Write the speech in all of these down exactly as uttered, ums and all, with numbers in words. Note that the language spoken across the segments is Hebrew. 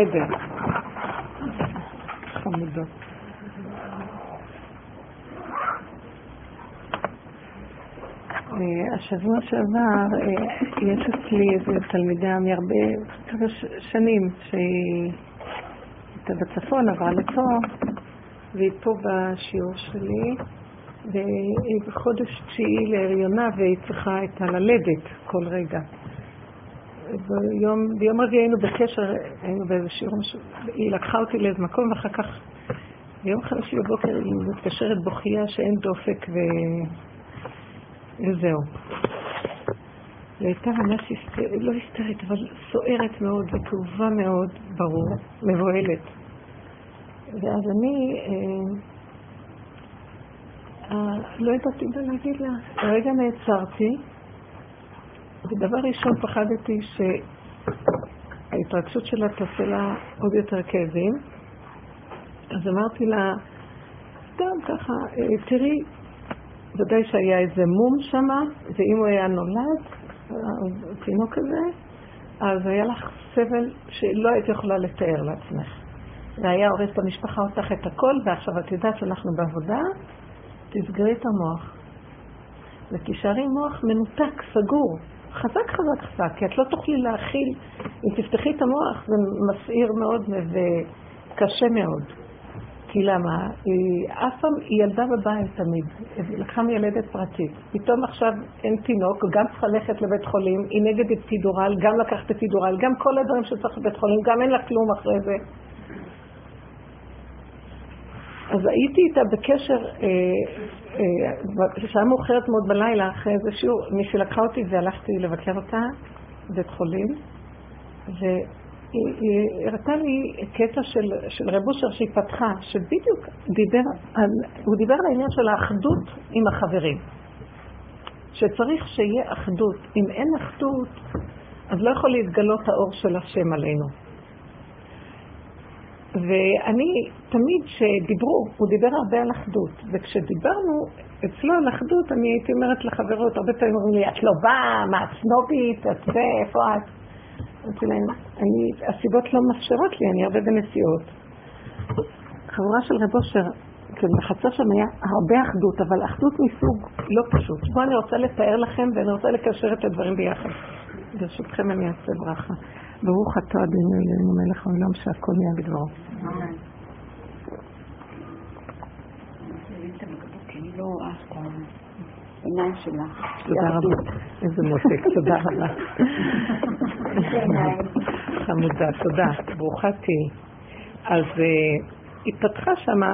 בסדר. חמודות. השבוע שעבר יש אצלי איזו תלמידה מהרבה שנים שהיא הייתה בצפון, עברה לפה, והיא פה בשיעור שלי, והיא בחודש תשיעי להריונה והיא צריכה הייתה ללדת כל רגע. ביום, ביום רביעי היינו בקשר, היינו באיזה שיעור, היא לקחה אותי לאיזה מקום ואחר כך ביום חמישי בבוקר היא מתקשרת בוכייה שאין דופק ו... וזהו. והייתה ממש, לא הסתרת, אבל סוערת מאוד וכאובה מאוד, ברור, מבוהלת. ואז אני אה, אה, לא ידעתי בה להגיד לה, הרגע נעצרתי, ודבר ראשון פחדתי שההתרגשות שלה תעשה לה עוד יותר כאבים, אז אמרתי לה, סתם ככה, תראי, ודאי שהיה איזה מום שם, ואם הוא היה נולד, תינוק כזה, אז היה לך סבל שלא היית יכולה לתאר לעצמך. והיה הורס במשפחה אותך את הכל, ועכשיו את יודעת שאנחנו בעבודה, תסגרי את המוח. וכשארי מוח מנותק, סגור, חזק חזק חזק, כי את לא תוכלי להכיל. אם תפתחי את המוח זה מסעיר מאוד וקשה מאוד. כי למה? היא אף פעם היא ילדה בבית תמיד, היא לקחה מילדת פרטית. פתאום עכשיו אין תינוק, גם צריך ללכת לבית חולים, היא נגד אפידורל, גם לקחת אפידורל, גם כל הדברים שצריך לבית חולים, גם אין לה כלום אחרי זה. אז הייתי איתה בקשר, אה, אה, שעה מאוחרת מאוד בלילה, אחרי איזשהו, מי שלקחה אותי והלכתי לבקר אותה, בית חולים, והיא הראתה לי קטע של, של רב אשר שהיא פתחה, שבדיוק דיבר, הוא דיבר על העניין של האחדות עם החברים. שצריך שיהיה אחדות. אם אין אחדות, אז לא יכול להתגלות האור של השם עלינו. ואני תמיד שדיברו, הוא דיבר הרבה על אחדות, וכשדיברנו אצלו על אחדות, אני הייתי אומרת לחברות, הרבה פעמים אומרים לי, את לא באה, מה, את סנובית, את זה, איפה את? אמרתי להם, הסיבות לא מאפשרות לי, אני הרבה בנסיעות. חבורה של רב אשר, בחצר שם היה הרבה אחדות, אבל אחדות מסוג לא פשוט. בואו אני רוצה לתאר לכם, ואני רוצה לקשר את הדברים ביחד. ברשותכם אני אעשה ברכה. ברוך אתה אדוני אלוהינו מלך העולם שהכל נהיה בדברו. אמן. תודה רבה. איזה מותק, תודה רבה. חמודה, תודה. ברוכה תהי. אז היא פתחה שמה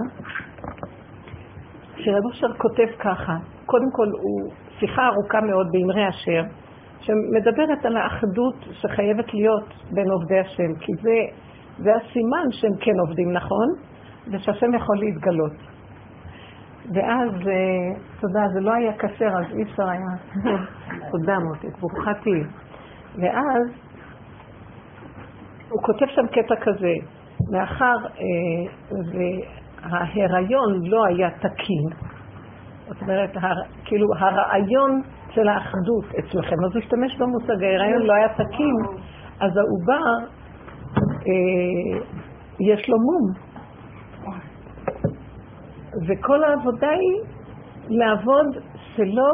שרב אשר כותב ככה. קודם כל הוא שיחה ארוכה מאוד באמרי אשר. שמדברת על האחדות שחייבת להיות בין עובדי השם, כי זה, זה הסימן שהם כן עובדים נכון, ושהשם יכול להתגלות. ואז, תודה, זה לא היה קשר, אז אי אפשר היה. תודה מותק, ברוכתי. ואז, הוא כותב שם קטע כזה, מאחר וההיריון לא היה תקין, זאת אומרת, כאילו הרעיון של האחדות אצלכם, אז הוא השתמש במושג, ההיריון לא היה תקין, אז העובר, אה, יש לו מום. וכל העבודה היא לעבוד שלא,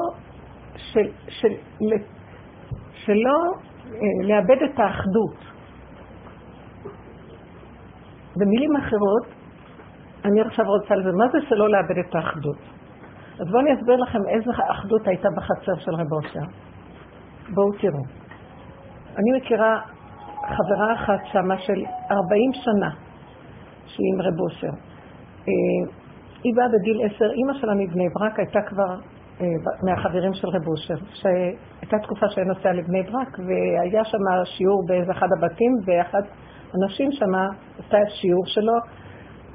של, של, של, שלא אה, לאבד את האחדות. במילים אחרות, אני עכשיו רוצה לזה, מה זה שלא לאבד את האחדות? אז בואו אני אסביר לכם איזה אחדות הייתה בחצר של רב אשר. בואו תראו. אני מכירה חברה אחת שמה של ארבעים שנה שהיא עם רב אשר. היא באה בגיל עשר, אמא שלה מבני ברק הייתה כבר מהחברים של רב אשר. שהייתה תקופה שהיא נוסעה לבני ברק והיה שם שיעור באיזה אחד הבתים ואחת אנשים שם עשתה את שיעור שלו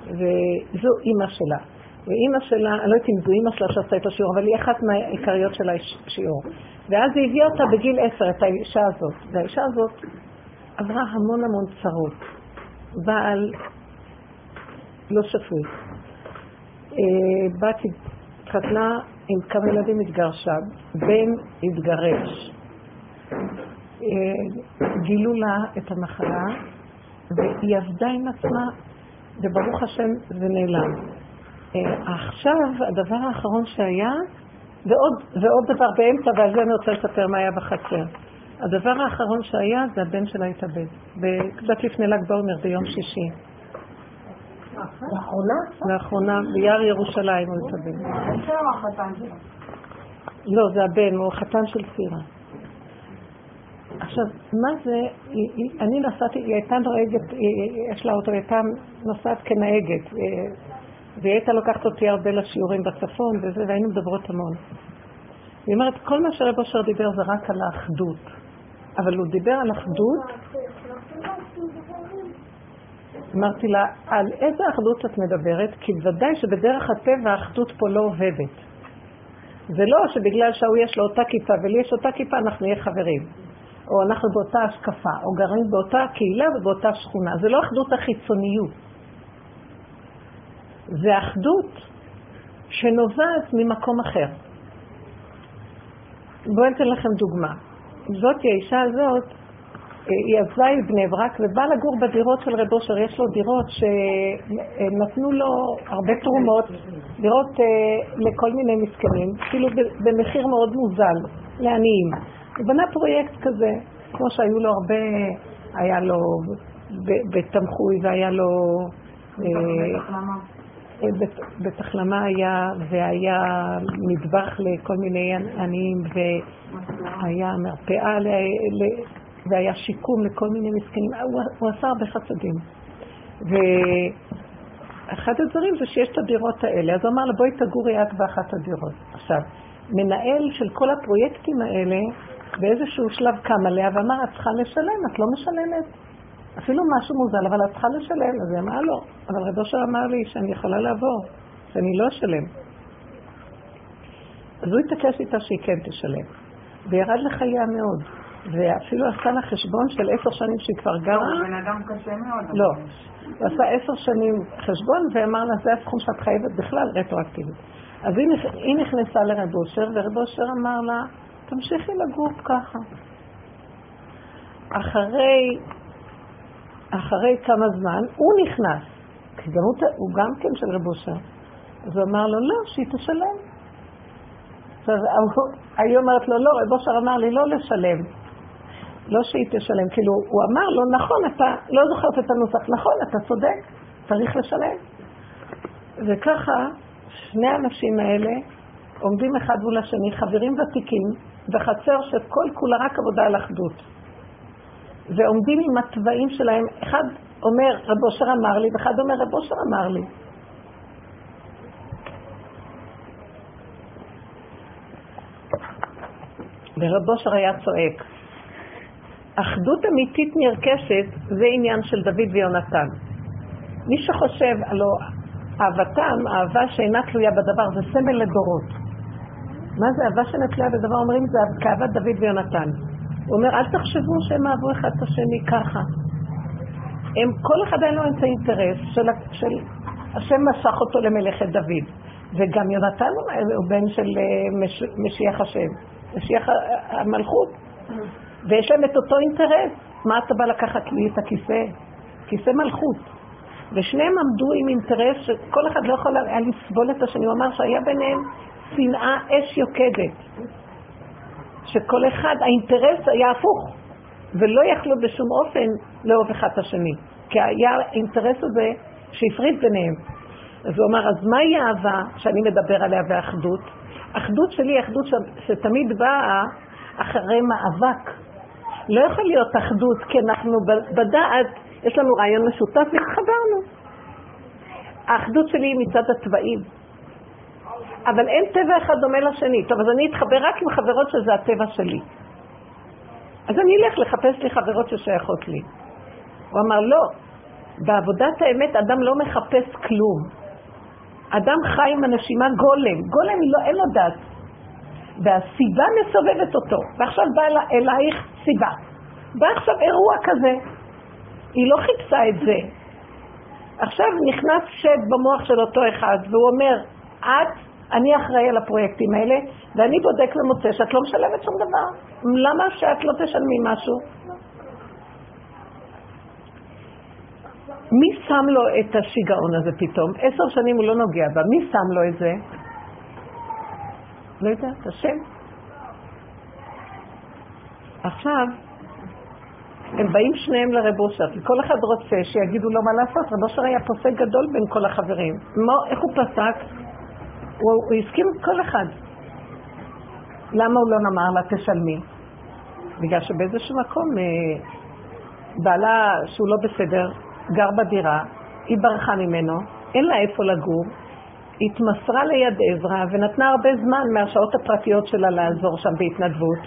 וזו אמא שלה. ואימא שלה, אני לא יודעת אם זו אימא שלה שעשתה את השיעור, אבל היא אחת מהעיקריות של השיעור. ואז היא הביאה אותה בגיל עשר, את האישה הזאת. והאישה הזאת עברה המון המון צרות. בעל לא שפוי. בת התחתנה עם כמה ילדים התגרשה, בן התגרש. גילו לה את המחלה, והיא עבדה עם עצמה, וברוך השם זה נעלם. עכשיו הדבר האחרון שהיה, ועוד, ועוד דבר באמצע, ועל זה אני רוצה לספר מה היה בחצר. הדבר האחרון שהיה זה הבן שלה התאבד, קצת לפני ל"ג בעומר ביום שישי. לאחרונה? לאחרונה, ביער ירושלים הוא התאבד. לא, זה הבן, הוא החתן של סירה. עכשיו, מה זה? אני נסעתי, היא הייתה נוהגת, יש לה אותו, היא הייתה נוסעת כנהגת, והיא הייתה לוקחת אותי הרבה לשיעורים בצפון, והיינו מדברות המון. היא אומרת, כל מה שרב אשר דיבר זה רק על האחדות, אבל הוא דיבר על אחדות. אמרתי לה, על איזה אחדות את מדברת? כי ודאי שבדרך הטבע האחדות פה לא עובדת. זה לא שבגלל שהוא יש לו אותה כיפה ולי יש אותה כיפה אנחנו נהיה חברים, או אנחנו באותה השקפה, או גרים באותה קהילה ובאותה שכונה. זה לא אחדות החיצוניות, זה אחדות שנובעת ממקום אחר. בואו אתן לכם דוגמה. זאת האישה הזאת, היא עזבה עם בני ברק ובאה לגור בדירות של רב אשר. יש לו דירות שנתנו לו הרבה תרומות, דירות לכל מיני מסכנים, אפילו במחיר מאוד מוזל, לעניים. הוא בנה פרויקט כזה, כמו שהיו לו הרבה, היה לו בתמחוי והיה לו... בתחלמה היה, והיה מטבח לכל מיני עניים, והיה מרפאה ל... והיה שיקום לכל מיני מסכנים. הוא, הוא עשה הרבה חסדים. ואחד הדברים זה שיש את הדירות האלה. אז הוא אמר לה, בואי תגורי את באחת הדירות. עכשיו, מנהל של כל הפרויקטים האלה, באיזשהו שלב קם עליה ואמר, את צריכה לשלם, את לא משלמת. אפילו משהו מוזל, אבל את צריכה לשלם. אז היא אמרה לא. אבל רב אשר אמר לי שאני יכולה לעבור, שאני לא אשלם. אז הוא התעקש איתה שהיא כן תשלם. וירד לחייה מאוד. ואפילו עשה לה חשבון של עשר שנים שהיא כבר גרה. לא, בן אדם קשה מאוד. לא, הוא עשה עשר שנים חשבון ואמר לה, זה הסכום שאת חייבת בכלל רטרואקטיבית. אז היא נכנסה לרב אשר, ורב אשר אמר לה, תמשיכי לגור ככה. אחרי, אחרי כמה זמן, הוא נכנס, כי הוא גם כן של רב אשר. אז הוא אמר לו, לא, שהיא תשלם. היא אומרת לו, לא, רב אשר אמר לי, לא לשלם. לא שהיא תשלם, כאילו הוא אמר לו, נכון, אתה לא זוכרת את הנוסף, נכון, אתה צודק, צריך לשלם. וככה שני האנשים האלה עומדים אחד מול השני, חברים ותיקים, בחצר שכל כולה רק עבודה על אחדות. ועומדים עם התוואים שלהם, אחד אומר רב אשר אמר לי, ואחד אומר רב אשר אמר לי. ורב אשר היה צועק. אחדות אמיתית נרכשת זה עניין של דוד ויונתן. מי שחושב עלו אהבתם, אהבה שאינה תלויה בדבר, זה סמל לדורות. מה זה אהבה שאינה תלויה בדבר? אומרים זה כאהבת דוד ויונתן. הוא אומר אל תחשבו שהם אהבו אחד את השני ככה. הם, כל אחד היה לו אמצע אינטרס של, של השם משך אותו למלכת דוד. וגם יונתן הוא בן של מש, משיח השם, משיח המלכות. ויש להם את אותו אינטרס. מה אתה בא לקחת לי את הכיסא? כיסא מלכות. ושניהם עמדו עם אינטרס שכל אחד לא יכול היה לסבול את השני. הוא אמר שהיה ביניהם שנאה אש יוקדת. שכל אחד, האינטרס היה הפוך. ולא יכלו בשום אופן לאהוב אחד השני. כי היה האינטרס הזה שהפריד ביניהם. אז הוא אמר, אז מהי האהבה שאני מדבר עליה והאחדות? אחדות שלי, אחדות שתמיד באה אחרי מאבק. לא יכול להיות אחדות, כי אנחנו בדעת, יש לנו רעיון משותף והתחברנו. האחדות שלי היא מצד הטבעים. אבל אין טבע אחד דומה לשני. טוב, אז אני אתחבר רק עם חברות שזה הטבע שלי. אז אני אלך לחפש לי חברות ששייכות לי. הוא אמר, לא, בעבודת האמת אדם לא מחפש כלום. אדם חי עם הנשימה גולם. גולם לא, אין לו דעת. והסיבה מסובבת אותו. ועכשיו באה אלייך סיבה. בא עכשיו אירוע כזה. היא לא חיפשה את זה. עכשיו נכנס שד במוח של אותו אחד, והוא אומר, את, אני אחראי על הפרויקטים האלה, ואני בודק ומוצא שאת לא משלמת שום דבר. למה שאת לא תשלמי משהו? מי שם לו את השיגעון הזה פתאום? עשר שנים הוא לא נוגע בה. מי שם לו את זה? לא יודעת, השם. עכשיו, הם באים שניהם לרב אשר, וכל אחד רוצה שיגידו לו מה לעשות. רב אשר היה פוסק גדול בין כל החברים. מה, איך הוא פסק? הוא, הוא הסכים את כל אחד. למה הוא לא נאמר לה תשלמי? בגלל שבאיזשהו מקום בעלה שהוא לא בסדר, גר בדירה, היא ברחה ממנו, אין לה איפה לגור, התמסרה ליד עזרה ונתנה הרבה זמן מהשעות הפרטיות שלה לעזור שם בהתנדבות.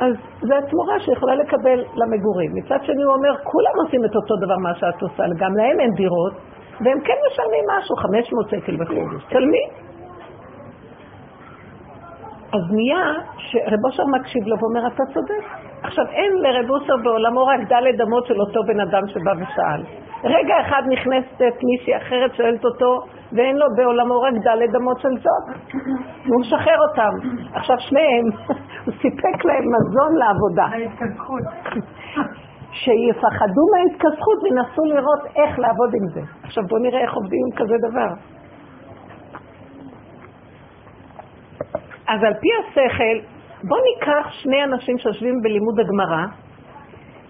אז זו התמורה שיכולה לקבל למגורים. מצד שני הוא אומר, כולם עושים את אותו דבר מה שאת עושה, גם להם אין דירות, והם כן משלמים משהו, חמש מאות שקל בחודש. תלמי. אז נהיה שרב אשר מקשיב לו ואומר, אתה צודק. עכשיו אין לרב אשר בעולמו רק ד' אמות של אותו בן אדם שבא ושאל. רגע אחד נכנסת מישהי אחרת שואלת אותו, ואין לו בעולמו רק ד' אמות של זאת. הוא משחרר אותם. עכשיו שניהם, הוא סיפק להם מזון לעבודה. ההתכסכות. שיפחדו מההתכסכות ונסו לראות איך לעבוד עם זה. עכשיו בואו נראה איך עובדים עם כזה דבר. אז על פי השכל, בוא ניקח שני אנשים שיושבים בלימוד הגמרא,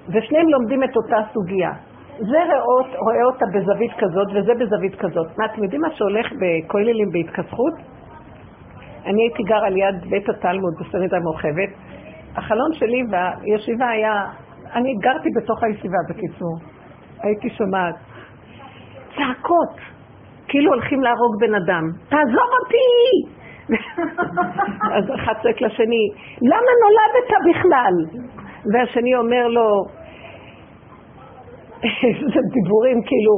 ושניהם לומדים את אותה סוגיה. זה ראות, רואה אותה בזווית כזאת, וזה בזווית כזאת. מה, אתם יודעים מה שהולך בכוללים בהתכסכות? אני הייתי גר על יד בית התלמוד בסנית המורחבת. החלון שלי והישיבה היה... אני גרתי בתוך הישיבה בקיצור. הייתי שומעת. צעקות. כאילו הולכים להרוג בן אדם. תעזור אותי! אז אחד צועק לשני, למה נולדת בכלל? והשני אומר לו, זה דיבורים כאילו,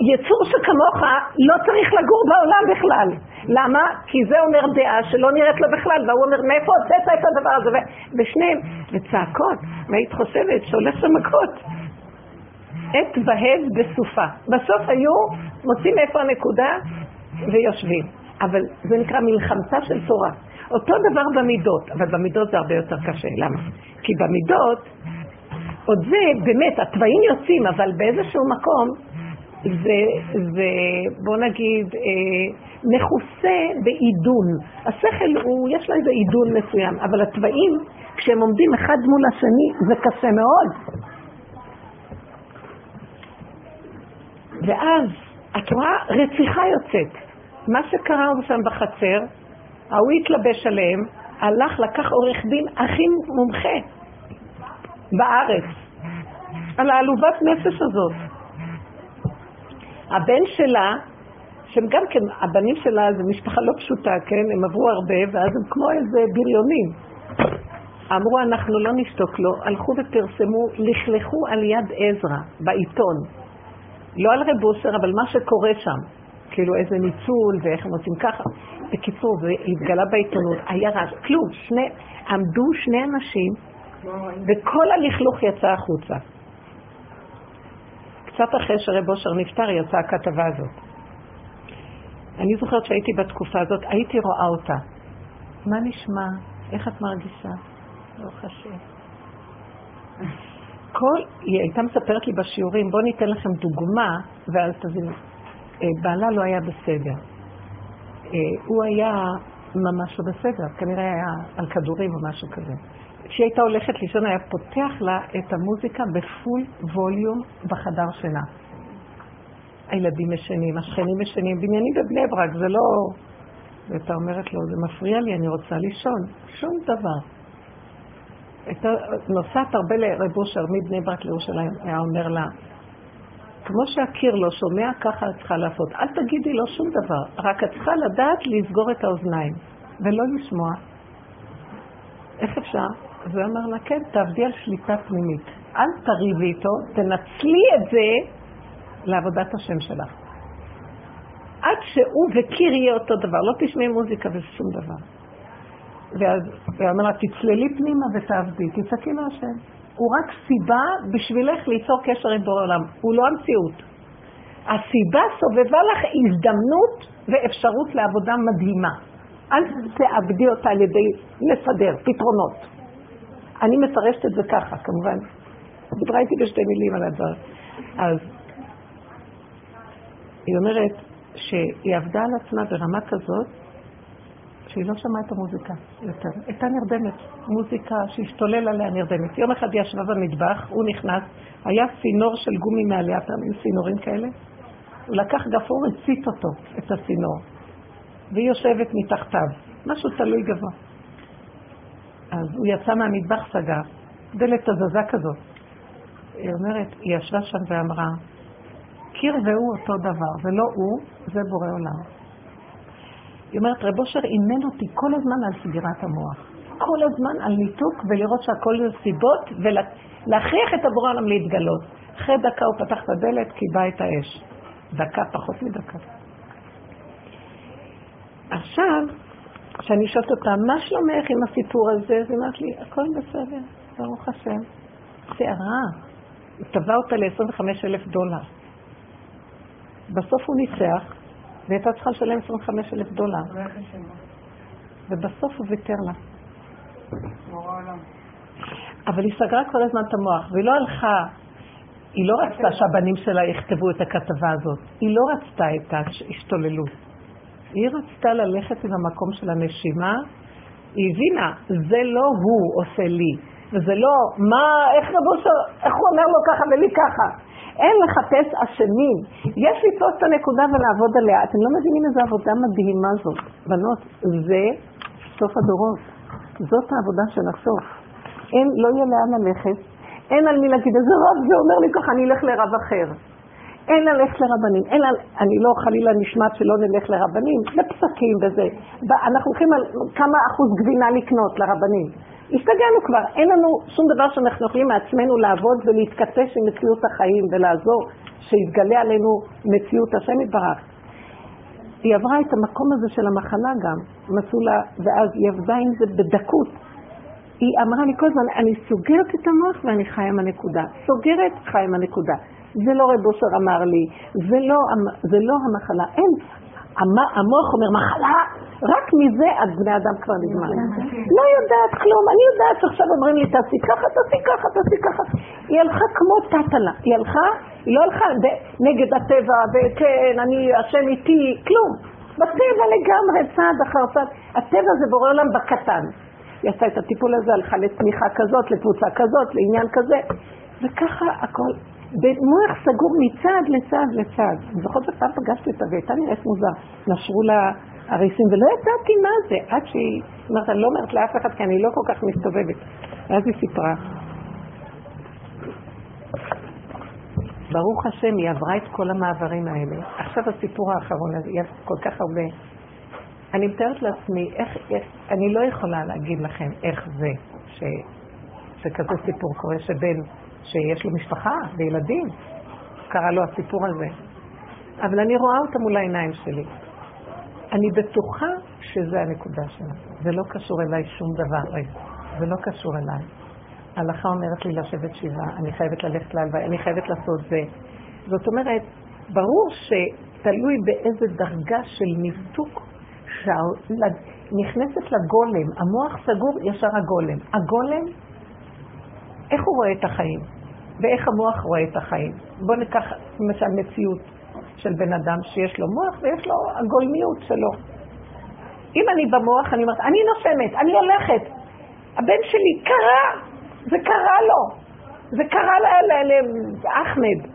יצור שכמוך לא צריך לגור בעולם בכלל. למה? כי זה אומר דעה שלא נראית לו בכלל, והוא אומר, מאיפה הוצאת את הדבר הזה? ושניהם, וצעקות, והיית חושבת שהולך שמכות. עת והב בסופה. בסוף היו מוצאים איפה הנקודה ויושבים. אבל זה נקרא מלחמתה של תורה. אותו דבר במידות, אבל במידות זה הרבה יותר קשה. למה? כי במידות, עוד זה באמת, התוואים יוצאים, אבל באיזשהו מקום, זה, זה בוא נגיד, אה, מחוסה בעידון. השכל, הוא, יש לה איזה עידון מסוים, אבל התוואים, כשהם עומדים אחד מול השני, זה קשה מאוד. ואז התורה רציחה יוצאת. מה שקרה הוא שם בחצר, הוא התלבש עליהם, הלך לקח עורך דין הכי מומחה בארץ, על העלובת נפש הזאת. הבן שלה, שהם גם כן, הבנים שלה זה משפחה לא פשוטה, כן? הם עברו הרבה ואז הם כמו איזה בריונים. אמרו אנחנו לא נשתוק לו, הלכו ופרסמו, לכלכו על יד עזרא בעיתון. לא על רב אשר, אבל מה שקורה שם. כאילו איזה ניצול ואיך הם עושים ככה. בקיצור, זה התגלה בעיתונות, היה רעש, כלום, שני, עמדו שני אנשים וכל הלכלוך יצא החוצה. קצת אחרי שרב אשר נפטר יצאה הכתבה הזאת. אני זוכרת שהייתי בתקופה הזאת, הייתי רואה אותה. מה נשמע? איך את מרגישה? לא חשב. כל, היא הייתה מספרת לי בשיעורים, בוא ניתן לכם דוגמה ואז תבינו. בעלה לא היה בסדר. הוא היה ממש לא בסדר, כנראה היה על כדורים או משהו כזה. כשהיא הייתה הולכת לישון היה פותח לה את המוזיקה בפול ווליום בחדר שינה. הילדים משנים, השכנים משנים, בניינים בבני ברק, זה לא... ואתה אומרת לו, זה מפריע לי, אני רוצה לישון. שום דבר. נוסעת הרבה לרב אשר מבני ברק לירושלים, היה אומר לה, כמו שהקיר לא שומע, ככה את צריכה לעשות. אל תגידי לו שום דבר, רק את צריכה לדעת לסגור את האוזניים, ולא לשמוע. איך אפשר? זה אמר לה, כן, תעבדי על שליטה פנימית. אל תריבי איתו, תנצלי את זה לעבודת השם שלך. עד שהוא וקיר יהיה אותו דבר, לא תשמעי מוזיקה ושום דבר. ואז הוא אמר לה, תצללי פנימה ותעבדי, תצעקי לו השם. הוא רק סיבה בשבילך ליצור קשר עם בורא עולם. הוא לא המציאות. הסיבה סובבה לך הזדמנות ואפשרות לעבודה מדהימה. אל תעבדי אותה על ידי לסדר, פתרונות. אני מפרשת את זה ככה, כמובן. דיברה איתי בשתי מילים על הדבר. אז היא אומרת שהיא עבדה על עצמה ברמה כזאת שהיא לא שמעה את המוזיקה יותר. הייתה נרדמת, מוזיקה שהשתולל עליה נרדמת. יום אחד היא ישבה במטבח, הוא נכנס, היה סינור של גומי מעליה, פעמים סינורים כאלה. הוא לקח גפור, הציט אותו, את הסינור, והיא יושבת מתחתיו, משהו תלוי גבוה. אז הוא יצא מהמטבח, סגר, דלת הזזה כזאת. היא אומרת, היא ישבה שם ואמרה, קיר והוא אותו דבר, ולא הוא, זה בורא עולם. היא אומרת, רב אשר אימן אותי כל הזמן על סגירת המוח. כל הזמן על ניתוק ולראות שהכל זה סיבות ולהכריח את הבורא עולם להתגלות. אחרי דקה הוא פתח את הדלת, קיבה את האש. דקה, פחות מדקה. עכשיו, כשאני שואלת אותה, מה שלומך עם הסיפור הזה? אז היא אומרת לי, הכל בסדר, ברוך השם. שערה, הוא טבע אותה ל-עשרים וחמישה אלף דולר. בסוף הוא ניצח, והייתה צריכה לשלם עשרים וחמישה אלף דולר. ובסוף הוא ויתר לה. אבל היא סגרה כל הזמן את המוח, והיא לא הלכה, היא לא רצתה שהבנים שלה יכתבו את הכתבה הזאת. היא לא רצתה את ההשתוללות. היא רצתה ללכת עם המקום של הנשימה. היא הבינה, זה לא הוא עושה לי. וזה לא, מה, איך רבושו, איך הוא אומר לו ככה ולי ככה. אין לחפש אשמים. יש לתפוס את הנקודה ולעבוד עליה. אתם לא מבינים איזו עבודה מדהימה זאת. בנות, זה סוף הדורות. זאת העבודה של הסוף. אין, לא יהיה לאן ללכת. אין על מי להגיד, איזה רב זה אומר לי ככה, אני אלך לרב אחר. אין ללכת לרבנים. אין על... אני לא חלילה נשמעת שלא נלך לרבנים. לפסקים וזה. אנחנו הולכים על כמה אחוז גבינה לקנות לרבנים. השתגענו כבר, אין לנו שום דבר שאנחנו יכולים מעצמנו לעבוד ולהתכתש עם מציאות החיים ולעזור שיתגלה עלינו מציאות השם יתברך. היא עברה את המקום הזה של המחלה גם, מצאו לה, ואז היא עבדה עם זה בדקות. היא אמרה לי כל הזמן, אני סוגרת את המוח ואני חיה עם הנקודה. סוגרת, חיה עם הנקודה. זה לא רב אשר אמר לי, זה לא, זה לא המחלה, אין. המוח אומר, מחלה, רק מזה עד בני אדם כבר נגמר. לא יודעת כלום, אני יודעת שעכשיו אומרים לי, תעשי ככה, תעשי ככה, תעשי ככה. היא הלכה כמו תתלה, היא הלכה, היא לא הלכה נגד הטבע, וכן, אני, השם איתי, כלום. בטבע לגמרי, צעד אחר צעד, הטבע זה בורא עולם בקטן. היא עשה את הטיפול הזה, הלכה לתמיכה כזאת, לקבוצה כזאת, לעניין כזה, וככה הכל. במוח סגור מצד לצד לצד. בכל זאת פעם פגשתי אותה והייתה נראית מוזר. נשרו לה הריסים ולא ידעתי מה זה. עד שהיא אומרת, אני לא אומרת לאף אחד כי אני לא כל כך מסתובבת. אז היא סיפרה. ברוך השם, היא עברה את כל המעברים האלה. עכשיו הסיפור האחרון, יש כל כך הרבה. אני מתארת לעצמי, איך, איך, אני לא יכולה להגיד לכם איך זה, ש, שכזה סיפור קורה שבין שיש לו משפחה וילדים, קרא לו הסיפור הזה. אבל אני רואה אותה מול העיניים שלי. אני בטוחה שזה הנקודה שלה. זה לא קשור אליי שום דבר. זה לא קשור אליי. ההלכה אומרת לי לשבת שבעה, אני חייבת ללכת להלוויה, אני חייבת לעשות זה. זאת אומרת, ברור שתלוי באיזה דרגה של ניתוק שנכנסת לגולם. המוח סגור ישר הגולם. הגולם איך הוא רואה את החיים? ואיך המוח רואה את החיים? בוא ניקח למשל מציאות של בן אדם שיש לו מוח ויש לו הגולמיות שלו. אם אני במוח, אני אומרת, אני נושמת, אני הולכת. הבן שלי קרה, זה קרה לו. זה קרה לאחמד.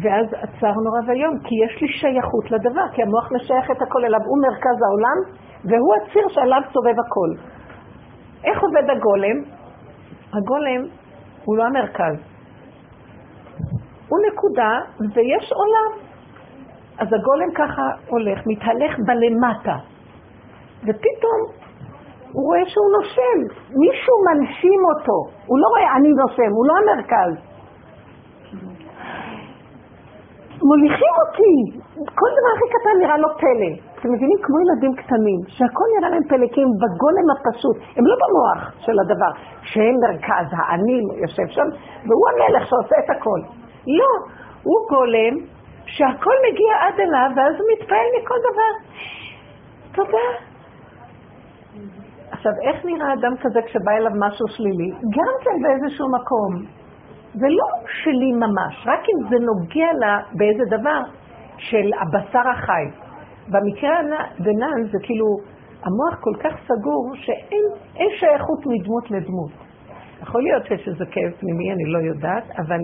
ואז עצר נורא ויום, כי יש לי שייכות לדבר, כי המוח משייך את הכל אליו, הוא מרכז העולם, והוא הציר שעליו סובב הכל. איך עובד הגולם? הגולם הוא לא המרכז. הוא נקודה ויש עולם. אז הגולם ככה הולך, מתהלך בלמטה. ופתאום הוא רואה שהוא נושם. מישהו מנשים אותו. הוא לא רואה אני נושם, הוא לא המרכז. מוליכים אותי. כל דבר הכי קטן נראה לו פלא. אתם מבינים כמו ילדים קטנים, שהכל נראה להם פלקים בגולם הפשוט, הם לא במוח של הדבר, שהם מרכז, האני יושב שם, והוא המלך שעושה את הכל. לא, הוא גולם שהכל מגיע עד אליו, ואז הוא מתפעל מכל דבר. תודה. עכשיו, איך נראה אדם כזה כשבא אליו משהו שלילי? גם כן באיזשהו מקום. זה לא שלי ממש, רק אם זה נוגע לה באיזה דבר של הבשר החי. במקרה בינן זה כאילו המוח כל כך סגור שאין שייכות מדמות לדמות. יכול להיות שיש איזה כאב פנימי, אני לא יודעת, אבל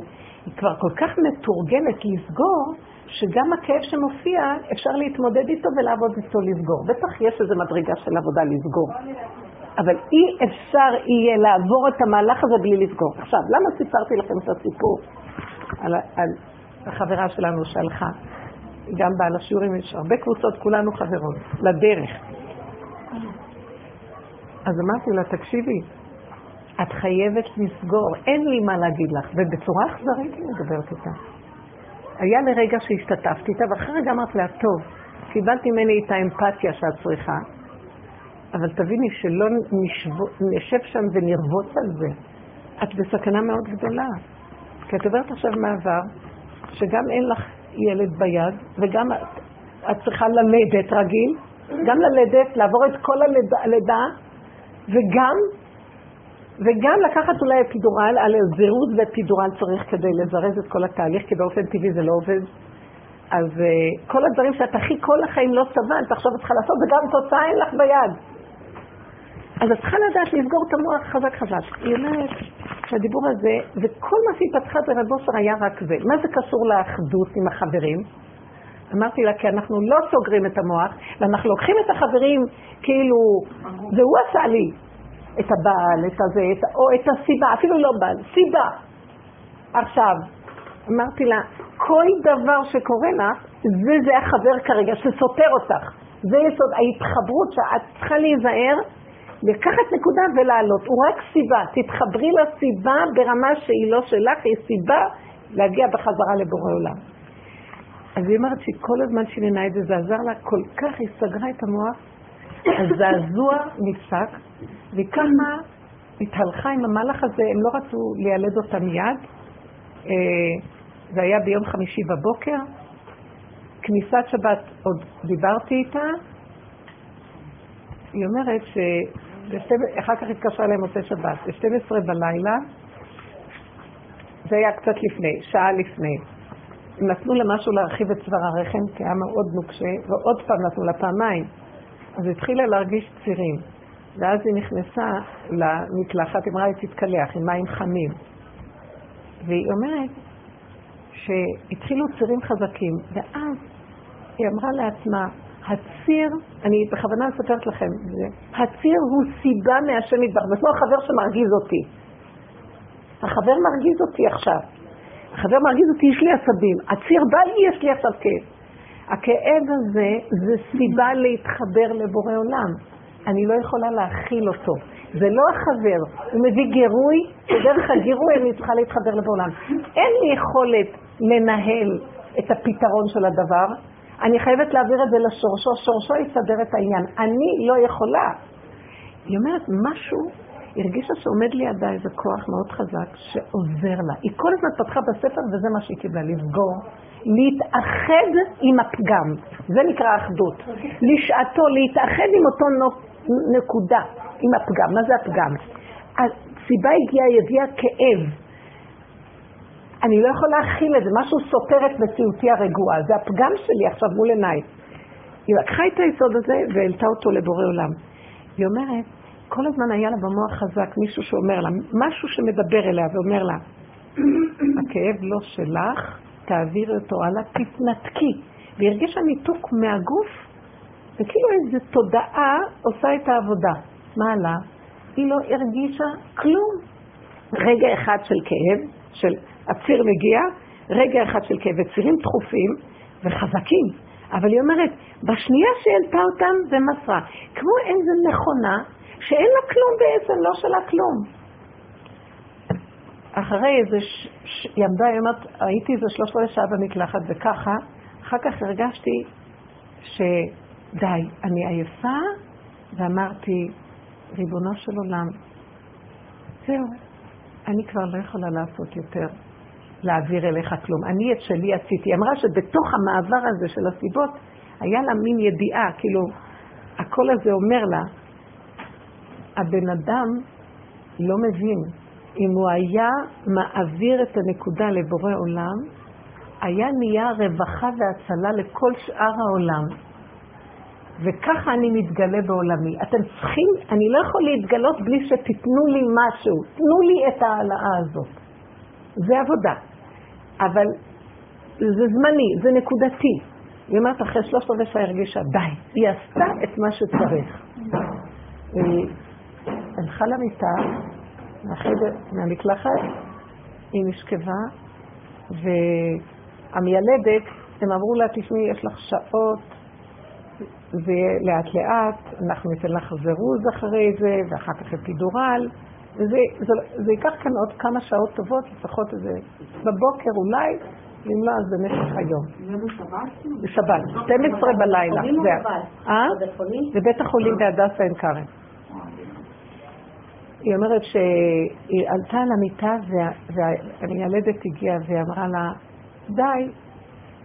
היא כבר כל כך מתורגלת לסגור, שגם הכאב שמופיע אפשר להתמודד איתו ולעבוד איתו לסגור. בטח יש איזו מדרגה של עבודה לסגור. אבל אי אפשר יהיה לעבור את המהלך הזה בלי לסגור. עכשיו, למה סיפרתי לכם את הסיפור על, על החברה שלנו שהלכה? גם בעל השיעורים יש הרבה קבוצות, כולנו חברות, לדרך. אז אמרתי לה, תקשיבי, את חייבת לסגור, אין לי מה להגיד לך, ובצורה אכזרית היא מדברת איתה. היה לרגע שהשתתפתי איתה, ואחרי רגע אמרת לה, טוב, קיבלתי ממני את האמפתיה שאת צריכה, אבל תביני שלא נשב שם ונרבוץ על זה. את בסכנה מאוד גדולה. כי את עברת עכשיו מעבר, שגם אין לך ילד ביד, וגם את, את צריכה ללדת רגיל, גם ללדת, לעבור את כל הלידה, הלידה וגם, וגם לקחת אולי אפידורל, על הזירות ואפידורל צריך כדי לזרז את כל התהליך, כי באופן טבעי זה לא עובד. אז כל הדברים שאת הכי כל החיים לא סבלת, עכשיו את צריכה לעשות, וגם תוצאה אין לך ביד. אז את צריכה לדעת לסגור את המוח חזק חזק. היא אומרת שהדיבור הזה, וכל מה שהתפתחה ברב אשר היה רק זה. מה זה קשור לאחדות עם החברים? אמרתי לה, כי אנחנו לא סוגרים את המוח, ואנחנו לוקחים את החברים כאילו, זה הוא עשה לי. את הבעל, את הזה, את, או את הסיבה, אפילו לא בעל, סיבה. עכשיו, אמרתי לה, כל דבר שקורה לך, זה זה החבר כרגע שסותר אותך. זה יסוד ההתחברות שאת צריכה להיזהר, לקחת נקודה ולעלות. הוא רק סיבה, תתחברי לסיבה ברמה שהיא לא שלך, היא סיבה להגיע בחזרה לבורא עולם. אז היא אמרת שכל הזמן שננה את זה, זה עזר לה, כל כך היא סגרה את המוח, אז זעזוע נפסק, וכמה התהלכה עם המהלך הזה, הם לא רצו לילד אותה מיד, זה היה ביום חמישי בבוקר, כניסת שבת עוד דיברתי איתה, היא אומרת שאחר כך התקשרה להם עושה שבת, ב-שתים עשרה בלילה, זה היה קצת לפני, שעה לפני, הם נתנו לה משהו להרחיב את צוואר הרחם, כי היה מאוד נוקשה, ועוד פעם נתנו לה פעמיים, אז התחילה להרגיש צירים, ואז היא נכנסה למקלחת, אמרה היא תתקלח עם מים חמים, והיא אומרת שהתחילו צירים חזקים, ואז היא אמרה לעצמה, הציר, אני בכוונה אספרת לכם, הציר הוא סיבה מהשם יתברך, זה לא החבר שמרגיז אותי. החבר מרגיז אותי עכשיו. החבר מרגיז אותי, יש לי עצבים. הציר בא לי, יש לי עכשיו כאב. הכאב הזה זה סיבה להתחבר לבורא עולם. אני לא יכולה להכיל אותו. זה לא החבר, הוא מביא גירוי, בדרך הגירוי אני צריכה להתחבר לבעולם. אין לי יכולת לנהל את הפתרון של הדבר, אני חייבת להעביר את זה לשורשו, שורשו יסדר את העניין, אני לא יכולה. היא אומרת משהו, הרגישה שעומד לידה איזה כוח מאוד חזק שעוזר לה. היא כל הזמן פתחה בספר וזה מה שהיא קיבלה, לסגור, להתאחד עם הפגם, זה נקרא אחדות, לשעתו להתאחד עם אותו נקודה. עם הפגם, מה זה הפגם? הסיבה הגיעה, הביאה כאב. אני לא יכולה להכיל את זה, משהו סותר את מציאותי הרגועה. זה הפגם שלי עכשיו מול עיניי. היא לקחה את היסוד הזה והעלתה אותו לבורא עולם. היא אומרת, כל הזמן היה לה במוח חזק מישהו שאומר לה, משהו שמדבר אליה ואומר לה, הכאב לא שלך, תעביר אותו הלאה, תתנתקי. והרגישה ניתוק מהגוף, וכאילו איזו תודעה עושה את העבודה. מעלה, היא לא הרגישה כלום. רגע אחד של כאב, של הציר מגיע, רגע אחד של כאב, וצירים דחופים וחזקים. אבל היא אומרת, בשנייה שהעלתה אותם זה מסרה. כמו איזה נכונה שאין לה כלום בעצם, לא שלה כלום. אחרי איזה, ש... ש... היא עמדה, היא אומרת, הייתי איזה שלוש עשרה שעה במקלחת וככה, אחר כך הרגשתי שדי, אני עייפה, ואמרתי, ריבונו של עולם, זהו, אני כבר לא יכולה לעשות יותר, להעביר אליך כלום. אני את שלי עשיתי. אמרה שבתוך המעבר הזה של הסיבות, היה לה מין ידיעה, כאילו, הקול הזה אומר לה, הבן אדם לא מבין אם הוא היה מעביר את הנקודה לבורא עולם, היה נהיה רווחה והצלה לכל שאר העולם. וככה אני מתגלה בעולמי. אתם צריכים, אני לא יכול להתגלות בלי שתתנו לי משהו. תנו לי את ההעלאה הזאת. זה עבודה. אבל זה זמני, זה נקודתי. היא אומרת, אחרי שלושת רבעי הרגישה, די. היא עשתה את מה שצריך. היא הלכה למיטה, מהמקלחת, היא נשכבה, והמיילדת, הם אמרו לה, תשמעי, יש לך שעות, ולאט לאט, אנחנו ניתן לך זירוז אחרי זה, ואחר כך אפידורל, וזה זה, זה ייקח כאן עוד כמה שעות טובות, לפחות איזה בבוקר אולי, אם לא, אז במשך היום. בשבת, שתים עשרה בלילה. זה בית החולים בהדסה אין קארן. היא אומרת שהיא עלתה על המיטה, והילדת הגיעה ואמרה לה, די,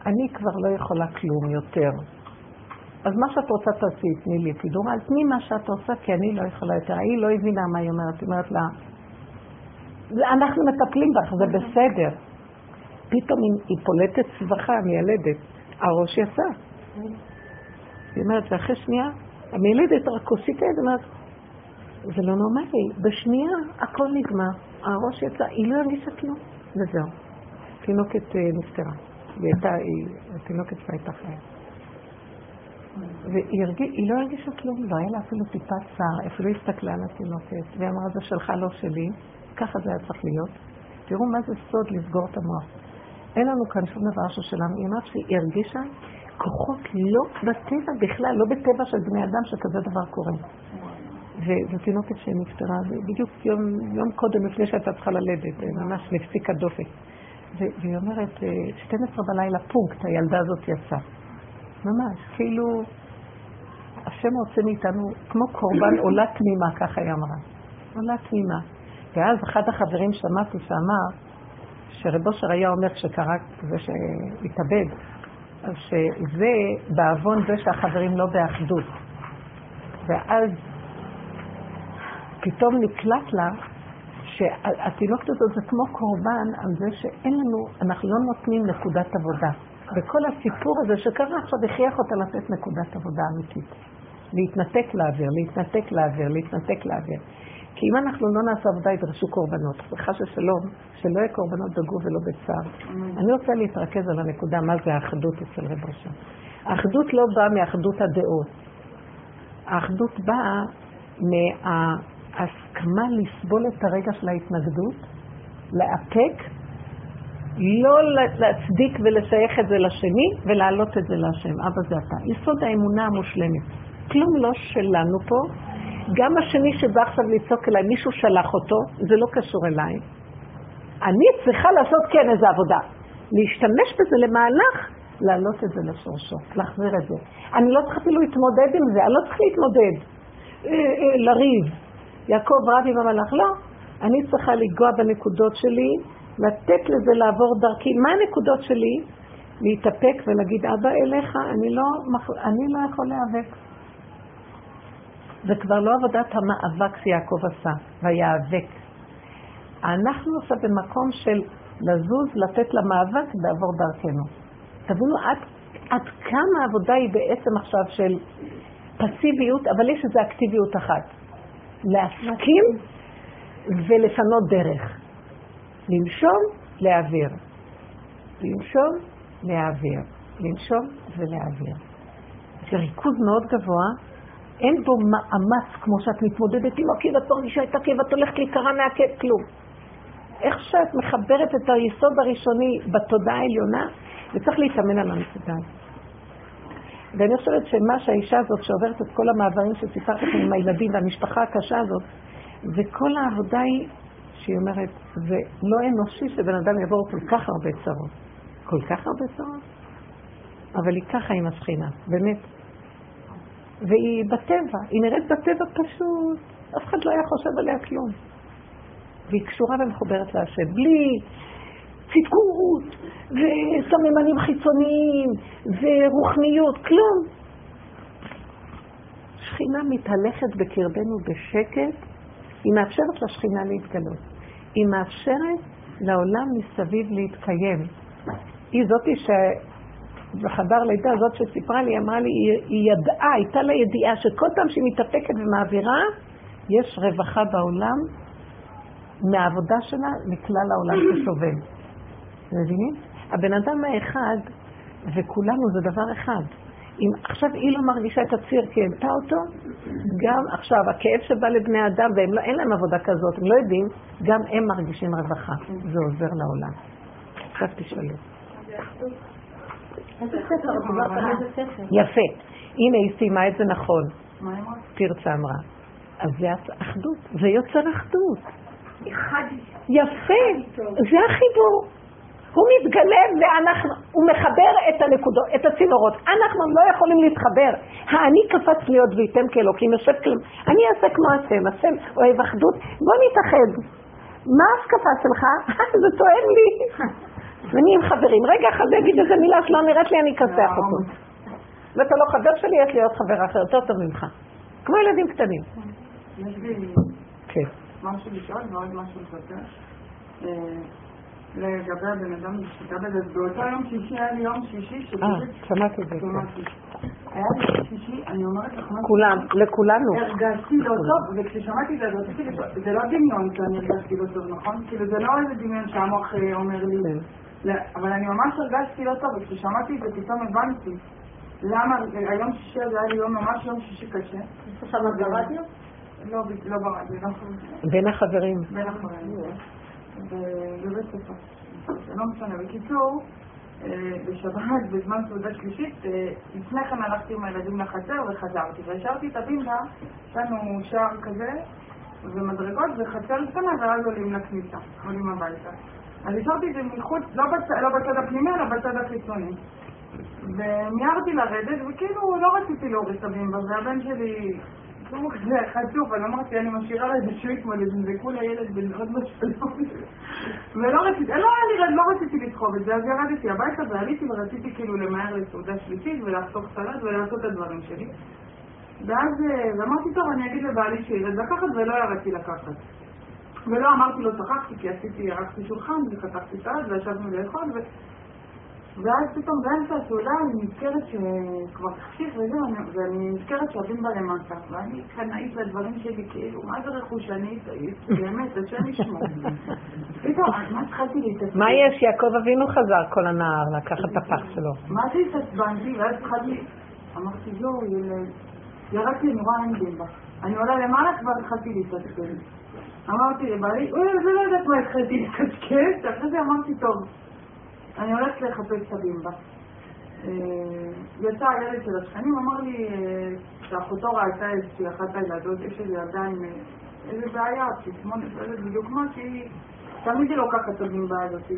אני כבר לא יכולה כלום יותר. אז מה שאת רוצה תעשי, תני לי פידורל, תני מה שאת רוצה, כי אני לא יכולה יותר. היא לא הבינה מה היא אומרת, היא אומרת לה, אנחנו מטפלים בך, זה בסדר. פתאום היא פולטת צווחה, המילדת, הראש יצא. היא אומרת, ואחרי שנייה, המילדת הרקוסית, היא אומרת, זה לא נורמלי, בשנייה הכל נגמר, הראש יצא, היא לא הרגישה כלום, וזהו. תינוקת נפטרה, התינוקת הייתה חיה. והיא לא הרגישה כלום, לא היה לה אפילו טיפה צער, אפילו הסתכלה על התינוקת, ואמרה, זה שלך לא שלי, ככה זה היה צריך להיות. תראו מה זה סוד לסגור את המוח. אין לנו כאן שום דבר ששלם, היא אמרת שהיא הרגישה כוחות לא בטבע בכלל, לא בטבע של בני אדם שכזה דבר קורה. וזו תינוקת שהיא נפטרה, בדיוק יום, יום קודם לפני שהייתה צריכה ללדת, ממש נפסיקה דופק. והיא אומרת, שתים עשרה בלילה פונקט, הילדה הזאת יצאה. ממש, כאילו, השם רוצה מאיתנו, כמו קורבן עולה תמימה, ככה היא אמרה. עולה תמימה. ואז אחד החברים שמעתי שאמר, שרב אשר היה אומר שקרה זה שהתאבד, שזה בעוון זה שהחברים לא באחדות. ואז פתאום נקלט לה, שהתינוקת הזאת זה כמו קורבן, על זה שאין לנו, אנחנו לא נותנים נקודת עבודה. וכל הסיפור הזה שקרה עכשיו הכריח אותה לתת נקודת עבודה אמיתית. להתנתק לאוויר, להתנתק לאוויר, להתנתק לאוויר. כי אם אנחנו לא נעשה עבודה ידרשו קורבנות. חש השלום, שלא יהיה קורבנות בגוף ולא בצער. אני רוצה להתרכז על הנקודה מה זה האחדות אצל רב אשר. האחדות לא באה מאחדות הדעות. האחדות באה מההסכמה לסבול את הרגע של ההתנגדות, לאפק, לא להצדיק ולשייך את זה לשני ולהעלות את זה להשם. אבא זה אתה. יסוד האמונה המושלמת. כלום לא שלנו פה. גם השני שבא עכשיו לצעוק אליי, מישהו שלח אותו, זה לא קשור אליי. אני צריכה לעשות כן איזה עבודה. להשתמש בזה למהלך, להעלות את זה לשורשו, להחזיר את זה. אני לא צריכה אפילו להתמודד עם זה, אני לא צריכה להתמודד. לריב. יעקב רב עם המלאך, לא. אני צריכה לגוע בנקודות שלי, לתת לזה לעבור דרכי. מה הנקודות שלי? להתאפק ולהגיד, אבא אליך, אני לא, אני לא יכול להיאבק. זה כבר לא עבודת המאבק שיעקב עשה, והיאבק. אנחנו עושה במקום של לזוז, לתת למאבק לעבור דרכנו. תבינו, עד, עד כמה העבודה היא בעצם עכשיו של פסיביות, אבל יש איזו אקטיביות אחת. להסכים ולפנות דרך. לנשום, להעביר. לנשום, להעביר. לנשום ולהעביר. זה ריכוז מאוד גבוה, אין בו מאמץ כמו שאת מתמודדת עם עקיב, את מרגישה את עקיב, את הולכת להיקרא מהעקב, כלום. איך שאת מחברת את היסוד הראשוני בתודעה העליונה, זה צריך להתאמן על הנקודה. ואני חושבת שמה שהאישה הזאת שעוברת את כל המעברים שסיפרת עם הילדים והמשפחה הקשה הזאת, וכל העבודה היא, שהיא אומרת, זה לא אנושי שבן אדם יעבור כל כך הרבה צרות. כל כך הרבה צרות? אבל היא ככה עם השכינה, באמת. והיא בטבע, היא נראית בטבע פשוט, אף אחד לא היה חושב עליה כלום. והיא קשורה ומחוברת להשם, בלי צדקות, וסממנים חיצוניים, ורוחניות, כלום. שכינה מתהלכת בקרבנו בשקט, היא מאפשרת לשכינה להתגלות. היא מאפשרת לעולם מסביב להתקיים. היא זאתי שבחדר לידה, זאת שסיפרה לי, אמרה לי, היא, היא ידעה, הייתה לה ידיעה שכל פעם שהיא מתאפקת ומעבירה, יש רווחה בעולם מהעבודה שלה לכלל העולם שסובל. מבינים? הבן אדם האחד, וכולנו זה דבר אחד. אם עכשיו היא לא מרגישה את הציר כי העלתה אותו, גם עכשיו הכאב שבא לבני אדם, והם לא, אין להם עבודה כזאת, הם לא יודעים, גם הם מרגישים רווחה. זה עוזר לעולם. עכשיו תשאלו. יפה. הנה היא סיימה את זה נכון. תרצה אמרה. אז זה אחדות, זה יוצר אחדות. יפה, זה החיבור. הוא מתגלה ואנחנו, הוא מחבר את הנקודות, את הצינורות. אנחנו לא יכולים להתחבר. האני קפץ להיות ואיתם כאלוקים, יושב כלום. אני אעשה כמו אתם, אתם אוהב אחדות. בוא נתאחד. מה ההשקפה שלך? זה תואם לי. ואני עם חברים. רגע, חבר, אגיד איזה מילה שלא נראית לי, אני אכסח אותו. ואתה לא חבר שלי, יש לי עוד חבר אחר, יותר טוב ממך. כמו ילדים קטנים. יש לי משהו לשאול ועוד משהו לספר. לגבי הבן אדם שתקע בזה, באותו יום שישי היה לי יום שישי שבשת... אה, שמעתי את זה. היה לי יום שישי, אני אומרת לך... כולם, לכולנו. הרגשתי לא טוב, וכששמעתי את זה, זה לא דמיון שאני הרגשתי לא טוב, נכון? כאילו זה לא איזה דמיון שהמוח אומר לי. אבל אני ממש הרגשתי לא טוב, וכששמעתי את זה, פתאום הבנתי. למה? היום שישי זה היה לי יום ממש יום שישי קשה. עכשיו את ברדיו? לא, לא ברדיו. בין החברים. בין החברים. בבית ספר. זה לא משנה. בקיצור, בשבת, בזמן סעודה שלישית, לפני כן הלכתי עם הילדים לחצר וחזרתי. והשארתי את הבינדה, שלנו שער כזה, ומדרגות, וחצר לפנה, ואז עולים לכניסה, עולים הביתה. אז השארתי את זה מחוץ, לא בצד הפנימי, אלא בצד החיצוני. ומיהרתי לרדת, וכאילו לא רציתי להוריד את הבינדה, והבן שלי... זה חצוף, אני אמרתי, אני משאירה לה איזשהו התמודד, ונזקו לילד בנרות בשלום. ולא רציתי, לא רציתי לדחוב את זה, אז ירדתי הביתה ועליתי ורציתי כאילו למהר לסעודה שלישית ולהפתוך סלט ולעשות את הדברים שלי. ואז אמרתי, טוב, אני אגיד לבעלי שירד לקחת, ולא ירדתי לקחת. ולא אמרתי לו, שכחתי, כי עשיתי, ירקתי שולחן וחתכתי סלט וישבנו לאכול, ו... ואז פתאום באמצע הסעודה אני נזכרת שכבר תחשיך וזהו, ואני נזכרת שהבינבה למטה, ואני קנאית לדברים שלי כאילו, מה זה רכושנית, באמת, זה שאני שמור. פתאום, אז מה התחלתי להתעצבן? מה יש? יעקב אבינו חזר כל הנער לקח את הפח שלו. מה זה התעצבנתי? ואז התחלתי, אמרתי, יואו, ירקתי נורא אין בינבה. אני עולה למעלה כבר התחלתי להתעצבן. אמרתי לבעלי, אוי, זה לא יודעת מה התחלתי להתעצבן, אחרי זה אמרתי, טוב. אני הולכת לחפש את הבימבה. יצא הילד של השכנים, אמר לי שאחותו ראתה איזושהי אחת הילדות, יש איזו ילדה עם איזו בעיה, תסמונת, איזו בדיוק מה, שהיא תמיד היא לוקחת את הבימבה הזאת.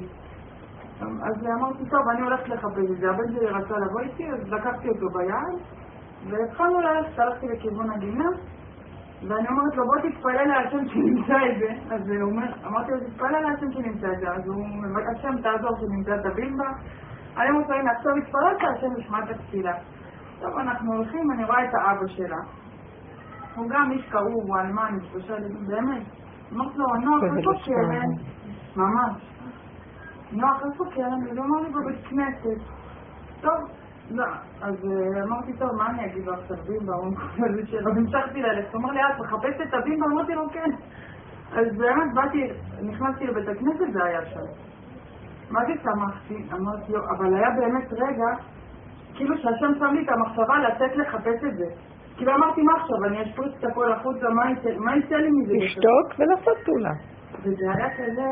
אז אמרתי, טוב, אני הולכת לחפש את זה. הבן שלי רצה לבוא איתי, אז לקחתי אותו ביד, והתחלנו ללכת, הלכתי לכיוון הגינה, ואני אומרת לו, בוא תתפעלה להשם שנמצא את זה. אז הוא אומר, אמרתי לו, תתפעלה להשם שנמצא את זה. אז הוא מבקש, השם תעזור שנמצא את הבינבה. אני מוצא, הנה, עכשיו התפעלה שהשם ישמע את התפילה. טוב, אנחנו הולכים, אני רואה את האבא שלה. הוא גם איש קרוב, הוא אלמן, שלושה ילדים, באמת. אמרתי לו, נוח, איפה קרן? ממש. נוח, איפה קרן? הוא אמר לי בבית כנסת. טוב. לא, אז אמרתי, טוב, מה אני אגיד עכשיו בימבה? הוא המשכתי ללכת, הוא אמר לי, את מחפשת את הבימבה? אמרתי לו, כן. אז באמת באתי, נכנסתי לבית הכנסת, זה היה שם. מה זה שמחתי? אמרתי לו, אבל היה באמת רגע, כאילו שהשם שם לי את המחשבה לצאת לחפש את זה. כאילו אמרתי, מה עכשיו? אני אשפוץ את הכל החוצה, מה יצא לי מזה? לשתוק ולעשות פעולה. וזה היה כזה,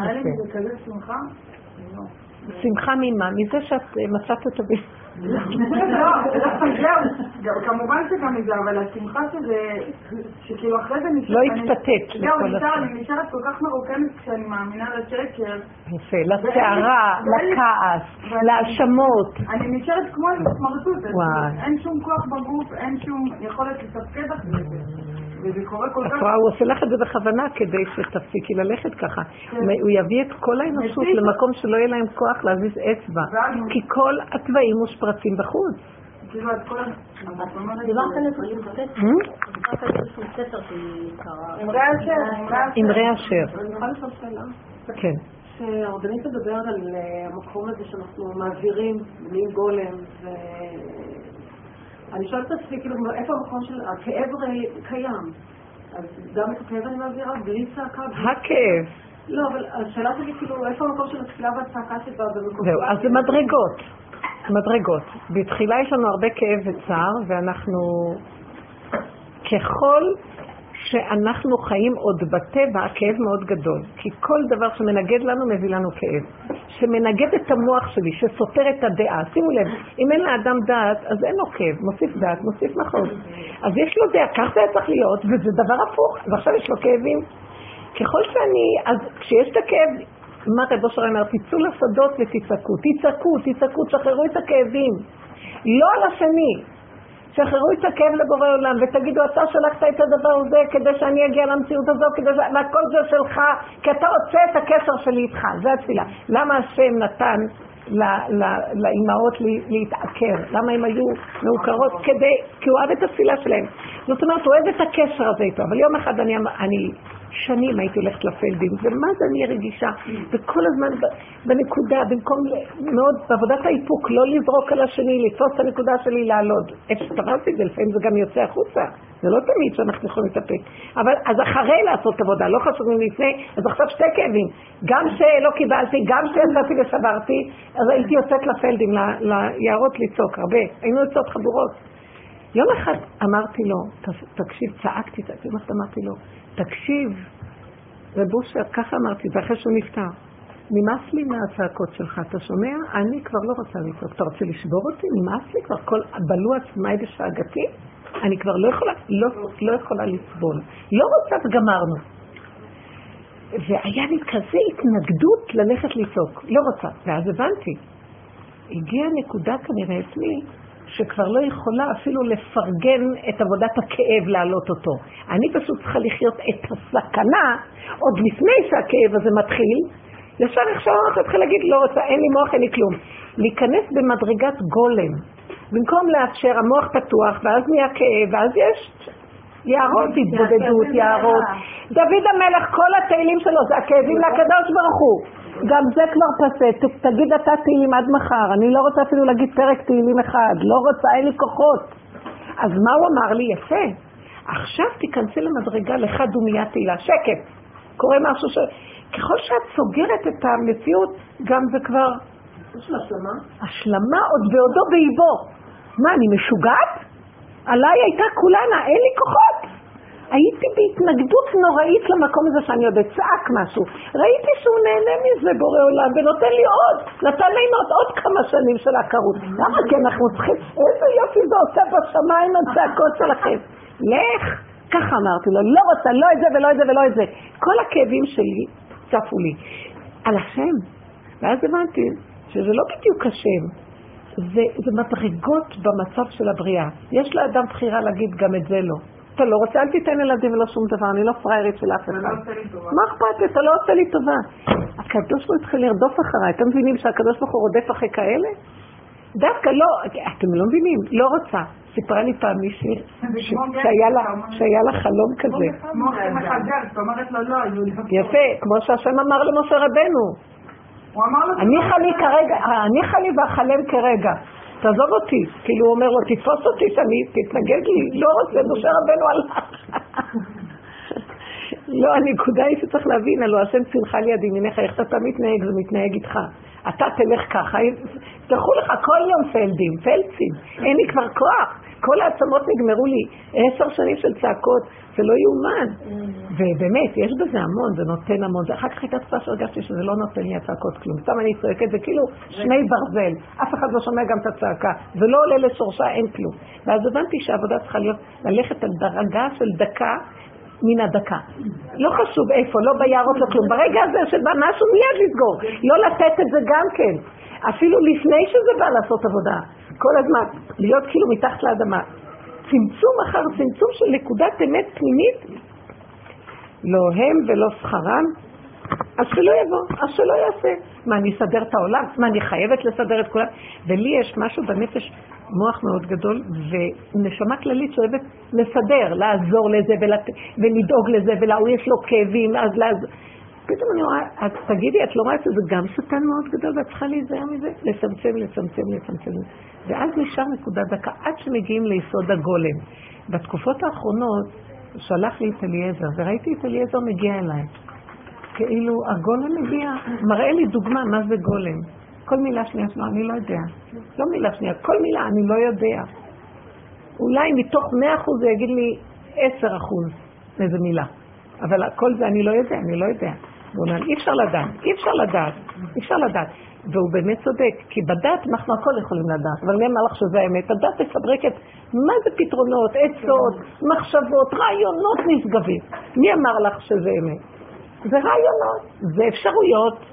היה לי מזה כזה שמחה? לא. שמחה ממה? מזה שאת מצאת אותו בי. לא, זהו, כמובן שגם מזה, אבל השמחה שזה, שכאילו אחרי זה נשאר... לא התפתת. זהו, נשאר, אני נשארת כל כך מרוקנת כשאני מאמינה לשקר. יפה, לצערה, לכעס, להאשמות. אני נשארת כמו איזו סמרטוט, אין שום כוח בגוף, אין שום יכולת לתפקד אחרי זה. הוא עושה לך את זה בכוונה כדי שתפסיקי ללכת ככה. הוא יביא את כל האנושות למקום שלא יהיה להם כוח להזיז אצבע, כי כל התוואים מושפרצים בחוץ. כאילו עד כל המתנות דיברת על איזשהו ספר שקרא אמרי אשר. אני יכולה לשאול שאלה? כן. שהרבנית מדברת על המקום הזה שאנחנו מעבירים בלי גולם, ואני שואלת את עצמי כאילו איפה המקום של הכאב קיים, אז גם את הכאב אני מעבירה בלי צעקה. הכאב לא, אבל השאלה שלי כאילו איפה המקום של התפילה והצעקה שבא במקום. זהו, אז זה מדרגות, מדרגות. בתחילה יש לנו הרבה כאב וצער, ואנחנו ככל שאנחנו חיים עוד בטבע, הכאב מאוד גדול, כי כל דבר שמנגד לנו מביא לנו כאב, שמנגד את המוח שלי, שסותר את הדעה. שימו לב, אם אין לאדם דעת אז אין לו כאב, מוסיף דעת, מוסיף מחוז, אז יש לו דעה, כך זה צריך להיות, וזה דבר הפוך, ועכשיו יש לו כאבים. ככל שאני, אז כשיש את הכאב, מה רב אשר אמר? תצאו לשדות ותצעקו, תצעקו, תצעקו, שחררו את הכאבים, לא על השני, שחררו את הכאב לבורא עולם ותגידו, אתה שלחת את הדבר הזה כדי שאני אגיע למציאות הזו, כדי ש... והכל זה שלך, כי אתה רוצה את הקשר שלי איתך. זה התפילה. למה השם נתן ל... ל... לאימהות להתעקר? למה הם היו מעוקרות? כדי... כי הוא אוהב את התפילה שלהם. זאת אומרת, הוא אוהב את הקשר הזה איתו. אבל יום אחד אני... אני... שנים הייתי הולכת לפלדים, ומה זה אני רגישה, וכל הזמן בנקודה, במקום מאוד, בעבודת האיפוק, לא לזרוק על השני, לתפוס את הנקודה שלי, לעלות. איפה שתרסתי את זה, לפעמים זה גם יוצא החוצה, זה לא תמיד שאנחנו יכולים לטפק. אבל אז אחרי לעשות עבודה, לא חשוב אם לפני, אז עכשיו שתי כאבים, גם שלא קיבלתי, גם שיצאתי ושברתי, אז הייתי יוצאת לפלדים, ליערות ליצוק, הרבה, היינו יוצאות חבורות. יום אחד אמרתי לו, תקשיב, צעקתי, צעקתי, יום אחד אמרתי לו, תקשיב, רב אשר, ככה אמרתי, ואחרי שהוא נפטר, נמאס לי מהצעקות שלך, אתה שומע? אני כבר לא רוצה לצעוק, אתה רוצה לשבור אותי? נמאס לי כבר, כל הבלו עצמאי בשעגתי, אני כבר לא יכולה, לא, לא יכולה לסבול. לא רוצה, וגמרנו. והיה לי כזה התנגדות ללכת לצעוק, לא רוצה, ואז הבנתי. הגיעה נקודה כנראה אצלי, שכבר לא יכולה אפילו לפרגן את עבודת הכאב להעלות אותו. אני פשוט צריכה לחיות את הסכנה, עוד לפני שהכאב הזה מתחיל, ישר עכשיו אני צריכה להגיד, לא רוצה, אין לי מוח, אין לי כלום. להיכנס במדרגת גולם, במקום לאפשר המוח פתוח, ואז נהיה כאב, ואז יש יערות התבודדות, יערות. דוד המלך, כל התהילים שלו זה הכאבים לקדוש ברוך הוא. גם זה כבר פסה, תגיד אתה תהילים עד מחר, אני לא רוצה אפילו להגיד פרק תהילים אחד, לא רוצה, אין לי כוחות. אז מה הוא אמר לי? יפה, עכשיו תיכנסי למדרגה לך דומיה תהילה, שקט, קורה משהו ש... ככל שאת סוגרת את המציאות, גם זה כבר... יש לה השלמה? השלמה עוד בעודו בעיבו. מה, אני משוגעת? עליי הייתה כולנה, אין לי כוחות. הייתי בהתנגדות נוראית למקום הזה שאני עוד אצעק משהו. ראיתי שהוא נהנה מזה בורא עולם ונותן לי עוד, נתן לי עוד עוד כמה שנים של הכרות. למה? כי אנחנו צריכים, איזה יופי זה עושה בשמיים הצעקות שלכם. לך, ככה אמרתי לו, לא רוצה, לא את זה ולא את זה ולא את זה. כל הכאבים שלי צפו לי. על השם. ואז הבנתי שזה לא בדיוק השם. זה, זה מדרגות במצב של הבריאה. יש לאדם בחירה להגיד גם את זה לא. אתה לא רוצה, אל תיתן ילדים ולא שום דבר, אני לא פריירית של אף אחד. מה אכפת? אתה לא עושה לי טובה. הקדוש ברוך הוא התחיל לרדוף אחריי. אתם מבינים שהקדוש ברוך הוא רודף אחרי כאלה? דווקא לא, אתם לא מבינים, לא רוצה. סיפרה לי פעם מישהי שהיה לה חלום כזה. כמו מחזר, זאת אומרת לו לא, היו לי. יפה, כמו שהשם אמר למשה רבנו. הוא אמר לו... אני חלי ואחלם כרגע. תעזוב אותי, כאילו הוא אומר לו, תתפוס אותי שאני תתנגד לי, לא רוצה, משה רבנו הלך. לא, הנקודה היא שצריך להבין, הלוא השם צילחה לי ידיניך, איך אתה מתנהג, זה מתנהג איתך. אתה תלך ככה, תלכו לך כל יום פלדים, פלצים, אין לי כבר כוח. כל העצמות נגמרו לי, עשר שנים של צעקות, זה לא יאומן. ובאמת, יש בזה המון, זה נותן המון. אחר כך הייתה תקופה שהרגשתי שזה לא נותן לי הצעקות כלום. סתם אני צועקת, זה כאילו שני ברזל. אף אחד לא שומע גם את הצעקה. זה לא עולה לשורשה, אין כלום. ואז הבנתי שהעבודה צריכה להיות ללכת על דרגה של דקה מן הדקה. לא חשוב איפה, לא ביערות, לא כלום. ברגע הזה שבא משהו מיד לסגור. לא לתת את זה גם כן. אפילו לפני שזה בא לעשות עבודה. כל הזמן, להיות כאילו מתחת לאדמה. צמצום אחר צמצום של נקודת אמת פנימית, לא הם ולא שכרם, אז שלא יבוא, אז שלא יעשה. מה, אני אסדר את העולם? מה, אני חייבת לסדר את כולם? ולי יש משהו בנפש מוח מאוד גדול, ונשמה כללית שאוהבת לסדר, לעזור לזה ולדאוג לזה, ולאו יש לו כאבים, אז לעזור. פתאום אני רואה, תגידי, את לא רואה את זה, זה גם שטן מאוד גדול, ואת צריכה להיזהר מזה, לצמצם, לצמצם, לצמצם. ואז נשאר נקודה דקה, עד שמגיעים ליסוד הגולם. בתקופות האחרונות, שלח לי את אליעזר, וראיתי את אליעזר מגיע אליי. כאילו, הגולם מגיע, מראה לי דוגמה מה זה גולם. כל מילה שנייה, לא, אני לא יודע. לא מילה שנייה, כל מילה, אני לא יודע. אולי מתוך מאה אחוז זה יגיד לי עשרה אחוז איזה מילה. אבל כל זה אני לא יודע, אני לא יודע. ואומר, אי אפשר לדעת, אי אפשר לדעת, אי אפשר לדעת. והוא באמת צודק, כי בדעת אנחנו הכל יכולים לדעת. אבל אני אמר לך שזה האמת, הדעת מפברקת מה זה פתרונות, עצות, מחשבות, רעיונות נשגבים. מי אמר לך שזה אמת? זה רעיונות, זה אפשרויות.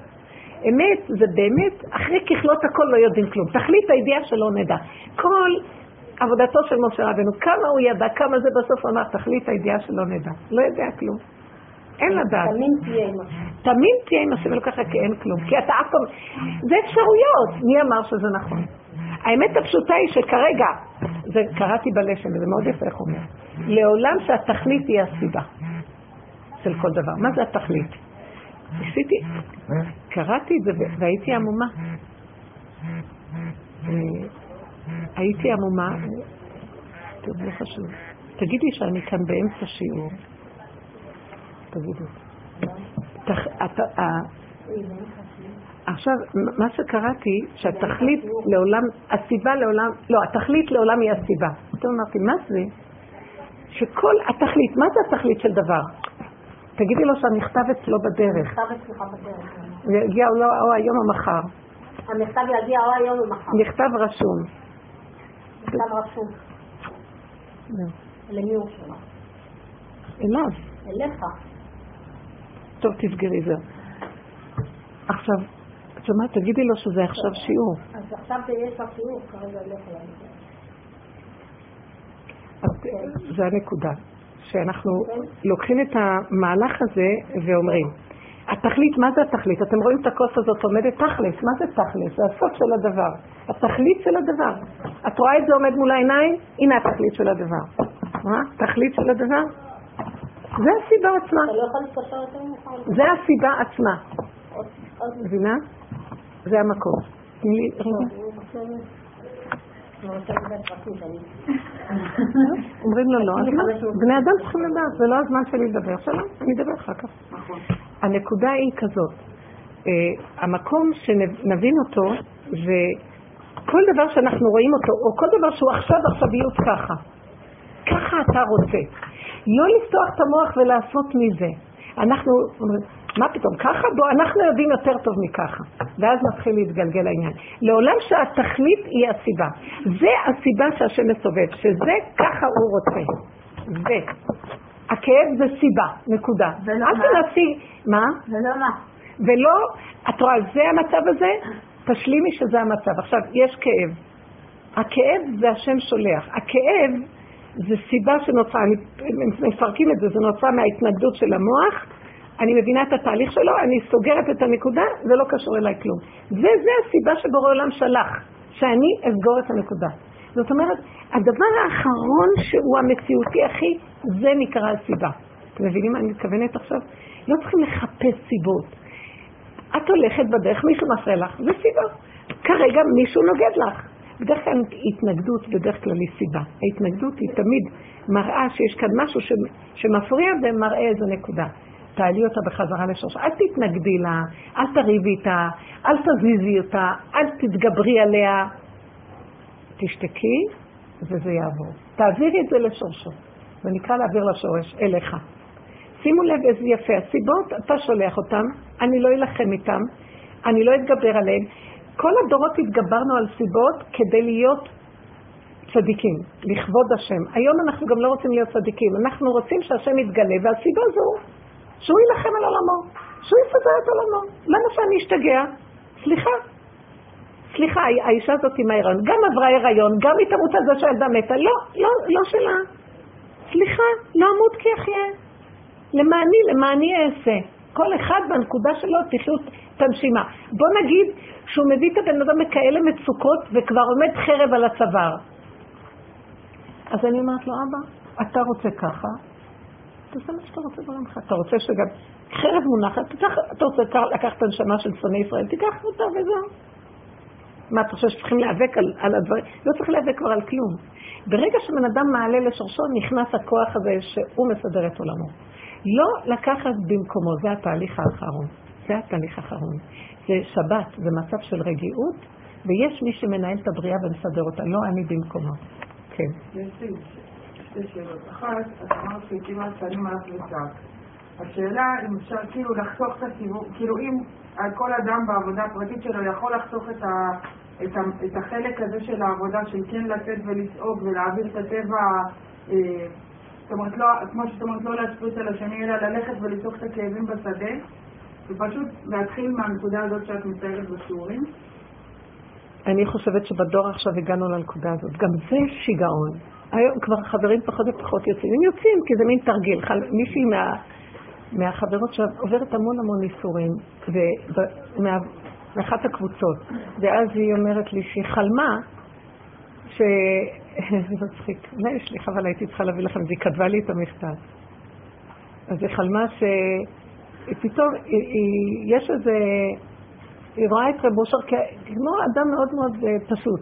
אמת זה באמת, אחרי ככלות הכל לא יודעים כלום. תחליט הידיעה שלא נדע. כל עבודתו של משה רבנו, כמה הוא ידע, כמה זה בסוף אמר, תחליט הידיעה שלא נדע. לא יודע כלום. אין לדעת. תמים תהיה עם השם. תמים תהיה עם השם, וככה כי אין כלום. כי אתה אף פעם... זה אפשרויות. מי אמר שזה נכון? האמת הפשוטה היא שכרגע, זה קראתי בלשם, וזה מאוד יפה איך אומר, לעולם שהתכלית היא הסיבה של כל דבר. מה זה התכלית? עשיתי, קראתי את זה והייתי עמומה. הייתי עמומה, טוב, לא חשוב. תגידי שאני כאן באמצע שיעור. תגידי. עכשיו, מה שקראתי, שהתכלית לעולם, הסיבה לעולם, לא, התכלית לעולם היא הסיבה. אתה אמרתי, מה זה? שכל התכלית, מה זה התכלית של דבר? תגידי לו שהמכתב אצלו בדרך. המכתב אצלך בדרך. יגיע או היום או מחר. המכתב יגיע או היום או מחר. מכתב רשום. מכתב רשום. למי הוא שלך? אליו. אליך. טוב, תסגרי זה. עכשיו, את אומרת, תגידי לו שזה עכשיו שיעור. אז עכשיו זה יש לך שיעור, כרגע לא יכולה לדעת. זה הנקודה. שאנחנו לוקחים את המהלך הזה ואומרים, התכלית, מה זה התכלית? אתם רואים את הכוס הזאת עומדת תכלס, מה זה תכלס? זה הסוף של הדבר, התכלית של הדבר. את רואה את זה עומד מול העיניים? הנה התכלית של הדבר. מה? תכלית של הדבר? זה הסיבה עצמה. אתה לא יכול להתפשר יותר ממך? זה הסיבה עצמה. מבינה? זה המקום. תני לי רגע. אומרים לו לא, בני אדם צריכים לדעת, זה לא הזמן שלי לדבר, שלום, אני אדבר אחר כך. הנקודה היא כזאת, המקום שנבין אותו, וכל דבר שאנחנו רואים אותו, או כל דבר שהוא עכשיו עכשיו להיות ככה, ככה אתה רוצה, לא לפתוח את המוח ולעשות מזה. אנחנו, מה פתאום, ככה? בוא, אנחנו יודעים יותר טוב מככה. ואז נתחיל להתגלגל העניין. לעולם שהתכלית היא הסיבה. זה הסיבה שהשם מסובב, שזה ככה הוא רוצה. והכאב זה סיבה, נקודה. אל תנסי, מה? ולא מה. ולא, את רואה, זה המצב הזה? תשלימי שזה המצב. עכשיו, יש כאב. הכאב זה השם שולח. הכאב זה סיבה שנוצרה, מפרקים את זה, זה נוצרה מההתנגדות של המוח, אני מבינה את התהליך שלו, אני סוגרת את הנקודה, זה לא קשור אליי כלום. וזה הסיבה שבורא עולם שלח, שאני אסגור את הנקודה. זאת אומרת, הדבר האחרון שהוא המציאותי הכי, זה נקרא הסיבה. אתם מבינים מה אני מתכוונת עכשיו? לא צריכים לחפש סיבות. את הולכת בדרך, מישהו מפריע לך, זה סיבה. כרגע מישהו נוגד לך. בדרך כלל התנגדות, בדרך כלל היא סיבה. ההתנגדות היא תמיד מראה שיש כאן משהו שמפריע ומראה איזו נקודה. תעלי אותה בחזרה לשורש. אל תתנגדי לה, אל תריבי איתה, אל תזיזי אותה, אל תתגברי עליה. תשתקי וזה יעבור. תעבירי את זה לשורשו. זה נקרא להעביר לשורש, אליך. שימו לב איזה יפה. הסיבות, אתה שולח אותם, אני לא אלחם איתם, אני לא אתגבר עליהם. כל הדורות התגברנו על סיבות כדי להיות צדיקים, לכבוד השם. היום אנחנו גם לא רוצים להיות צדיקים, אנחנו רוצים שהשם יתגלה, והסיבה זו שהוא ילחם על עולמו, שהוא יסדר את עולמו. למה שאני אשתגע? סליחה. סליחה, האישה הזאת עם ההיריון, גם עברה ההיריון, גם התאמות על זה שהילדה מתה, לא, לא, לא שלה. סליחה, לא עמוד כי אחיה. למעני, למעני אעשה. כל אחד בנקודה שלו תחיות, הנשימה. בוא נגיד שהוא מביא את הבן אדם מכאלה מצוקות וכבר עומד חרב על הצוואר. אז אני אומרת לו, אבא, אתה רוצה ככה? אתה עושה מה שאתה רוצה ברמך. אתה רוצה שגם חרב מונחת, אתה רוצה לקחת את הנשמה של צפני ישראל, תיקח אותה וזהו. מה, אתה חושב שצריכים להיאבק על, על הדברים? לא צריך להיאבק כבר על כלום. ברגע שבן אדם מעלה לשורשו, נכנס הכוח הזה שהוא מסדר את עולמו. לא לקחת במקומו, זה התהליך האחרון. זה התהליך האחרון. זה שבת, זה מצב של רגיעות, ויש מי שמנהל את הבריאה ומסדר אותה, לא אני במקומו. כן. יש שאלות. אחת, את אמרת שכמעט שאני מעט לצעק. השאלה אם אפשר כאילו לחסוך את הסיבוב, כאילו אם כל אדם בעבודה הפרטית שלו יכול לחסוך את, ה, את, ה, את החלק הזה של העבודה של כן לצאת ולצעוק ולהעביר את הטבע, אה, זאת אומרת לא, כמו שאת אומרת לא להצפות על השני אלא ללכת ולצעוק את הכאבים בשדה, ופשוט להתחיל מהנקודה הזאת שאת מתארת בשיעורים. אני חושבת שבדור עכשיו הגענו לנקודה הזאת, גם זה שיגעון. היום כבר חברים פחות ופחות יוצאים, הם יוצאים כי זה מין תרגיל, מישהי מה... מהחברות שעוברת המון המון איסורים ומאחת הקבוצות, ואז היא אומרת לי שהיא חלמה ש... זה מצחיק, לא יש לי חבל, הייתי צריכה להביא לכם, והיא כתבה לי את המכתב. אז היא חלמה שפתאום יש איזה... היא רואה את רב אשר כמו אדם מאוד מאוד פשוט,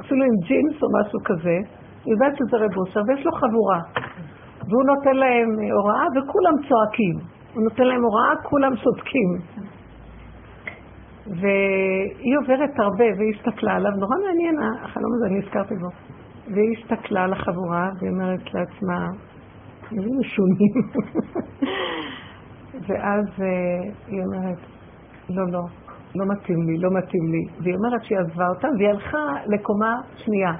אפילו עם ג'ינס או משהו כזה, היא יודעת שזה רב אשר ויש לו חבורה, והוא נותן להם הוראה וכולם צועקים. הוא נותן להם הוראה, כולם שותקים. והיא עוברת הרבה והיא הסתכלה עליו, נורא מעניין, החלום הזה אני הזכרתי בו. והיא הסתכלה על החבורה ואומרת לעצמה, איזה משונים. ואז היא אומרת, לא, לא, לא מתאים לי, לא מתאים לי. והיא אומרת שהיא עזבה אותה והיא הלכה לקומה שנייה.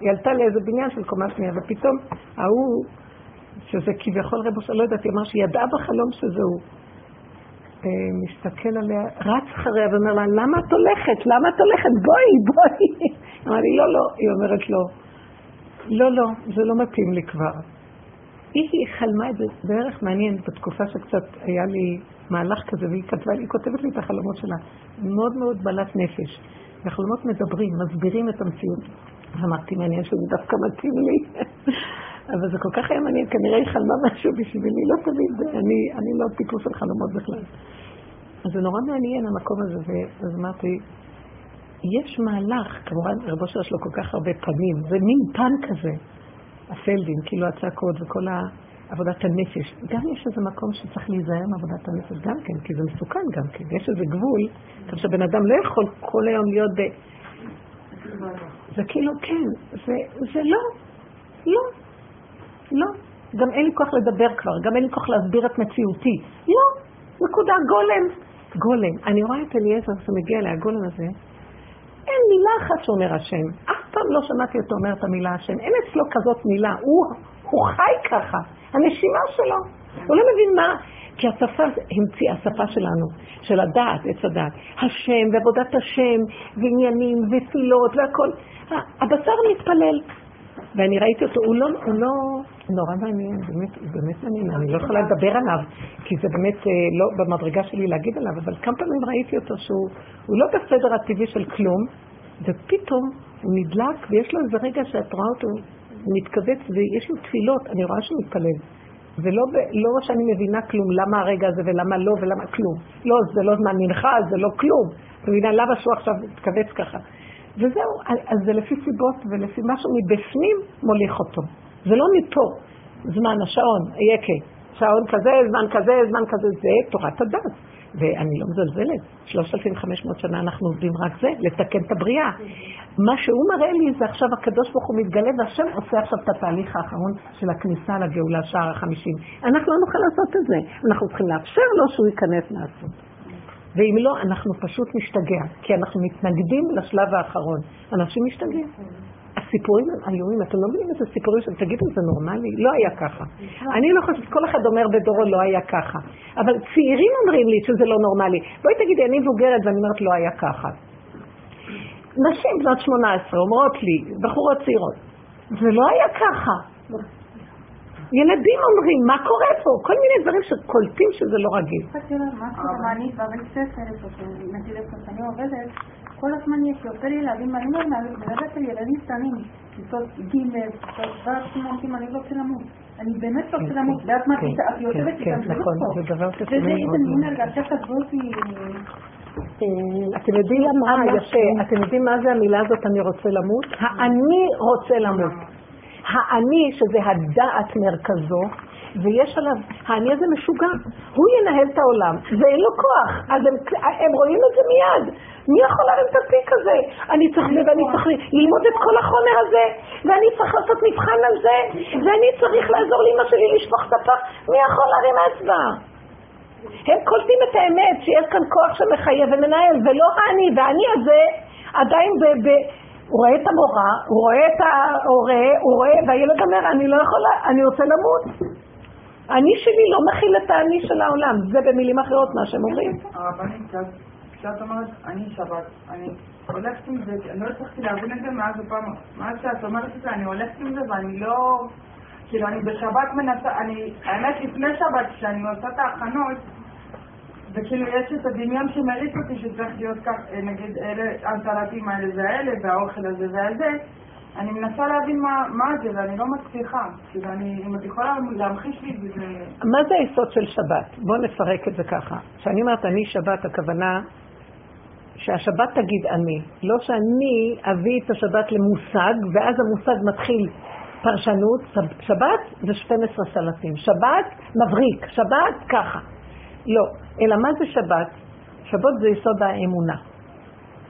היא עלתה לאיזה בניין של קומה שנייה ופתאום ההוא, שזה כביכול רב אשר, לא יודעת, היא אמר שהיא ידעה בחלום שזהו. מסתכל עליה, רץ אחריה ואומר לה, למה את הולכת? למה את הולכת? בואי, בואי. אמרה לי, לא, לא. היא אומרת לו, לא, לא, זה לא מתאים לי כבר. היא חלמה את זה בערך מעניין, בתקופה שקצת היה לי מהלך כזה, והיא כתבה, היא כותבת לי את החלומות שלה. מאוד מאוד בעלת נפש. החלומות מדברים, מסבירים את המציאות. אמרתי, מעניין שזה דווקא מתאים לי. אבל זה כל כך היה מעניין, כנראה היא חלמה משהו בשבילי, לא תמיד, אני, אני לא טיפוס על חלומות בכלל. אז זה נורא מעניין המקום הזה, ואז אמרתי, יש מהלך, כמובן רבו שיש לו כל כך הרבה פנים, זה מין פן כזה, הפלדים, כאילו הצעקות וכל עבודת הנפש, גם יש איזה מקום שצריך להיזהר מעבודת הנפש גם כן, כי זה מסוכן גם כן, יש איזה גבול, כך שבן אדם לא יכול כל היום להיות ב... זה כאילו כן, זה, זה לא, לא. לא, גם אין לי כוח לדבר כבר, גם אין לי כוח להסביר את מציאותי. לא, נקודה, גולם. גולם. אני רואה את אליעזר שמגיע אליה, הגולם הזה, אין מילה אחת שאומר השם. אף פעם לא שמעתי אותו אומר את המילה השם. אין אצלו כזאת מילה. הוא, הוא חי ככה. הנשימה שלו. הוא לא מבין מה. כי השפה המציאה, השפה שלנו, של הדעת, עץ הדעת. השם ועבודת השם, ועניינים ופילות והכל. הבשר מתפלל. ואני ראיתי אותו, הוא לא... הוא לא נורא מעניין, באמת, באמת מעניין, אני לא יכולה לדבר עליו, כי זה באמת לא במדרגה שלי להגיד עליו, אבל כמה פעמים ראיתי אותו שהוא לא בסדר הטבעי של כלום, ופתאום הוא נדלק ויש לו איזה רגע שאת רואה אותו, הוא מתכווץ ויש לו תפילות, אני רואה שהוא מתפלל. ולא לא שאני מבינה כלום, למה הרגע הזה ולמה לא ולמה כלום. לא, זה לא זמן מנחה, זה לא כלום. אני מבינה למה שהוא עכשיו מתכווץ ככה. וזהו, אז זה לפי סיבות ולפי משהו מבפנים מוליך אותו. זה לא מפה, זמן השעון, יקה, שעון כזה, זמן כזה, זמן כזה, זה תורת הדת. ואני לא מזלזלת, שלושת אלפים וחמש מאות שנה אנחנו עובדים רק זה, לתקן את הבריאה. מה שהוא מראה לי זה עכשיו הקדוש ברוך הוא מתגלה, והשם עושה עכשיו את התהליך האחרון של הכניסה לגאולה, שער החמישים. אנחנו לא נוכל לעשות את זה, אנחנו צריכים לאפשר לו שהוא ייכנס לעשות. ואם לא, אנחנו פשוט משתגע, כי אנחנו מתנגדים לשלב האחרון. אנשים משתגעים. הסיפורים היומיים, אתם לא מבינים את הסיפורים של תגידו, זה נורמלי? לא היה ככה. אני לא חושבת, כל אחד אומר בדורו לא היה ככה. אבל צעירים אומרים לי שזה לא נורמלי. בואי תגידי, אני מבוגרת ואני אומרת לא היה ככה. נשים בנות שמונה עשרה אומרות לי, בחורות צעירות, זה לא היה ככה. ילדים אומרים, מה קורה פה? כל מיני דברים שקולטים שזה לא רגיל. קצת יותר, מה קורה? אני בבית ספר, נתידה קצת, אני עובדת, כל הזמן יש יותר ילדים, אני לא נעביר, בגלל של ילדים קטנים, כיתות ג', כיתות ו', אני לא רוצה למות. אני באמת לא רוצה למות, ואת מה תשאר, יושבת שתמדלות פה. וזה איזה מין הרגשה כזאת היא... אתם יודעים למה יפה, אתם יודעים מה זה המילה הזאת, אני רוצה למות? האני רוצה למות. האני, שזה הדעת מרכזו, ויש עליו, האני הזה משוגע, הוא ינהל את העולם, ואין לו כוח, אז הם, הם רואים את זה מיד. מי יכול להרים את התיק הזה? אני צריך ואני צריך ללמוד את כל החומר הזה, ואני צריך לעשות מבחן על זה, ואני צריך לעזור לאמא שלי לשפוך את הפח, מי יכול להרים האצבע? הם קולטים את האמת שיש כאן כוח שמחייב ומנהל, ולא האני, והאני הזה עדיין ב... ב- הוא רואה את המורה, הוא רואה את ההורה, הוא רואה, והילד אומר, אני לא יכולה, אני רוצה למות. אני שלי לא מכיל את העני של העולם. זה במילים אחרות מה שהם אומרים. הרבנים, כשאת אומרת, אני שבת, אני הולכת עם זה, אני לא צריכה להבין את זה מאז הפעם. מאז שאת אומרת את זה, אני הולכת עם זה, ואני לא... כאילו, אני בשבת מנסה, אני... האמת, לפני שבת, כשאני עושה את ההכנות, וכאילו יש את הדמיון שמריץ אותי שצריך להיות כך, נגיד, הסלטים האלה זה האלה והאוכל הזה והזה, אני מנסה להבין מה זה ואני לא מצליחה, כאילו אני, אם את יכולה להמחיש לי זה... מה זה היסוד של שבת? בואו נפרק את זה ככה. כשאני אומרת אני שבת, הכוונה שהשבת תגיד אני, לא שאני אביא את השבת למושג ואז המושג מתחיל פרשנות. שבת זה שתים עשרה סלטים, שבת מבריק, שבת ככה. לא, אלא מה זה שבת? שבת זה יסוד האמונה.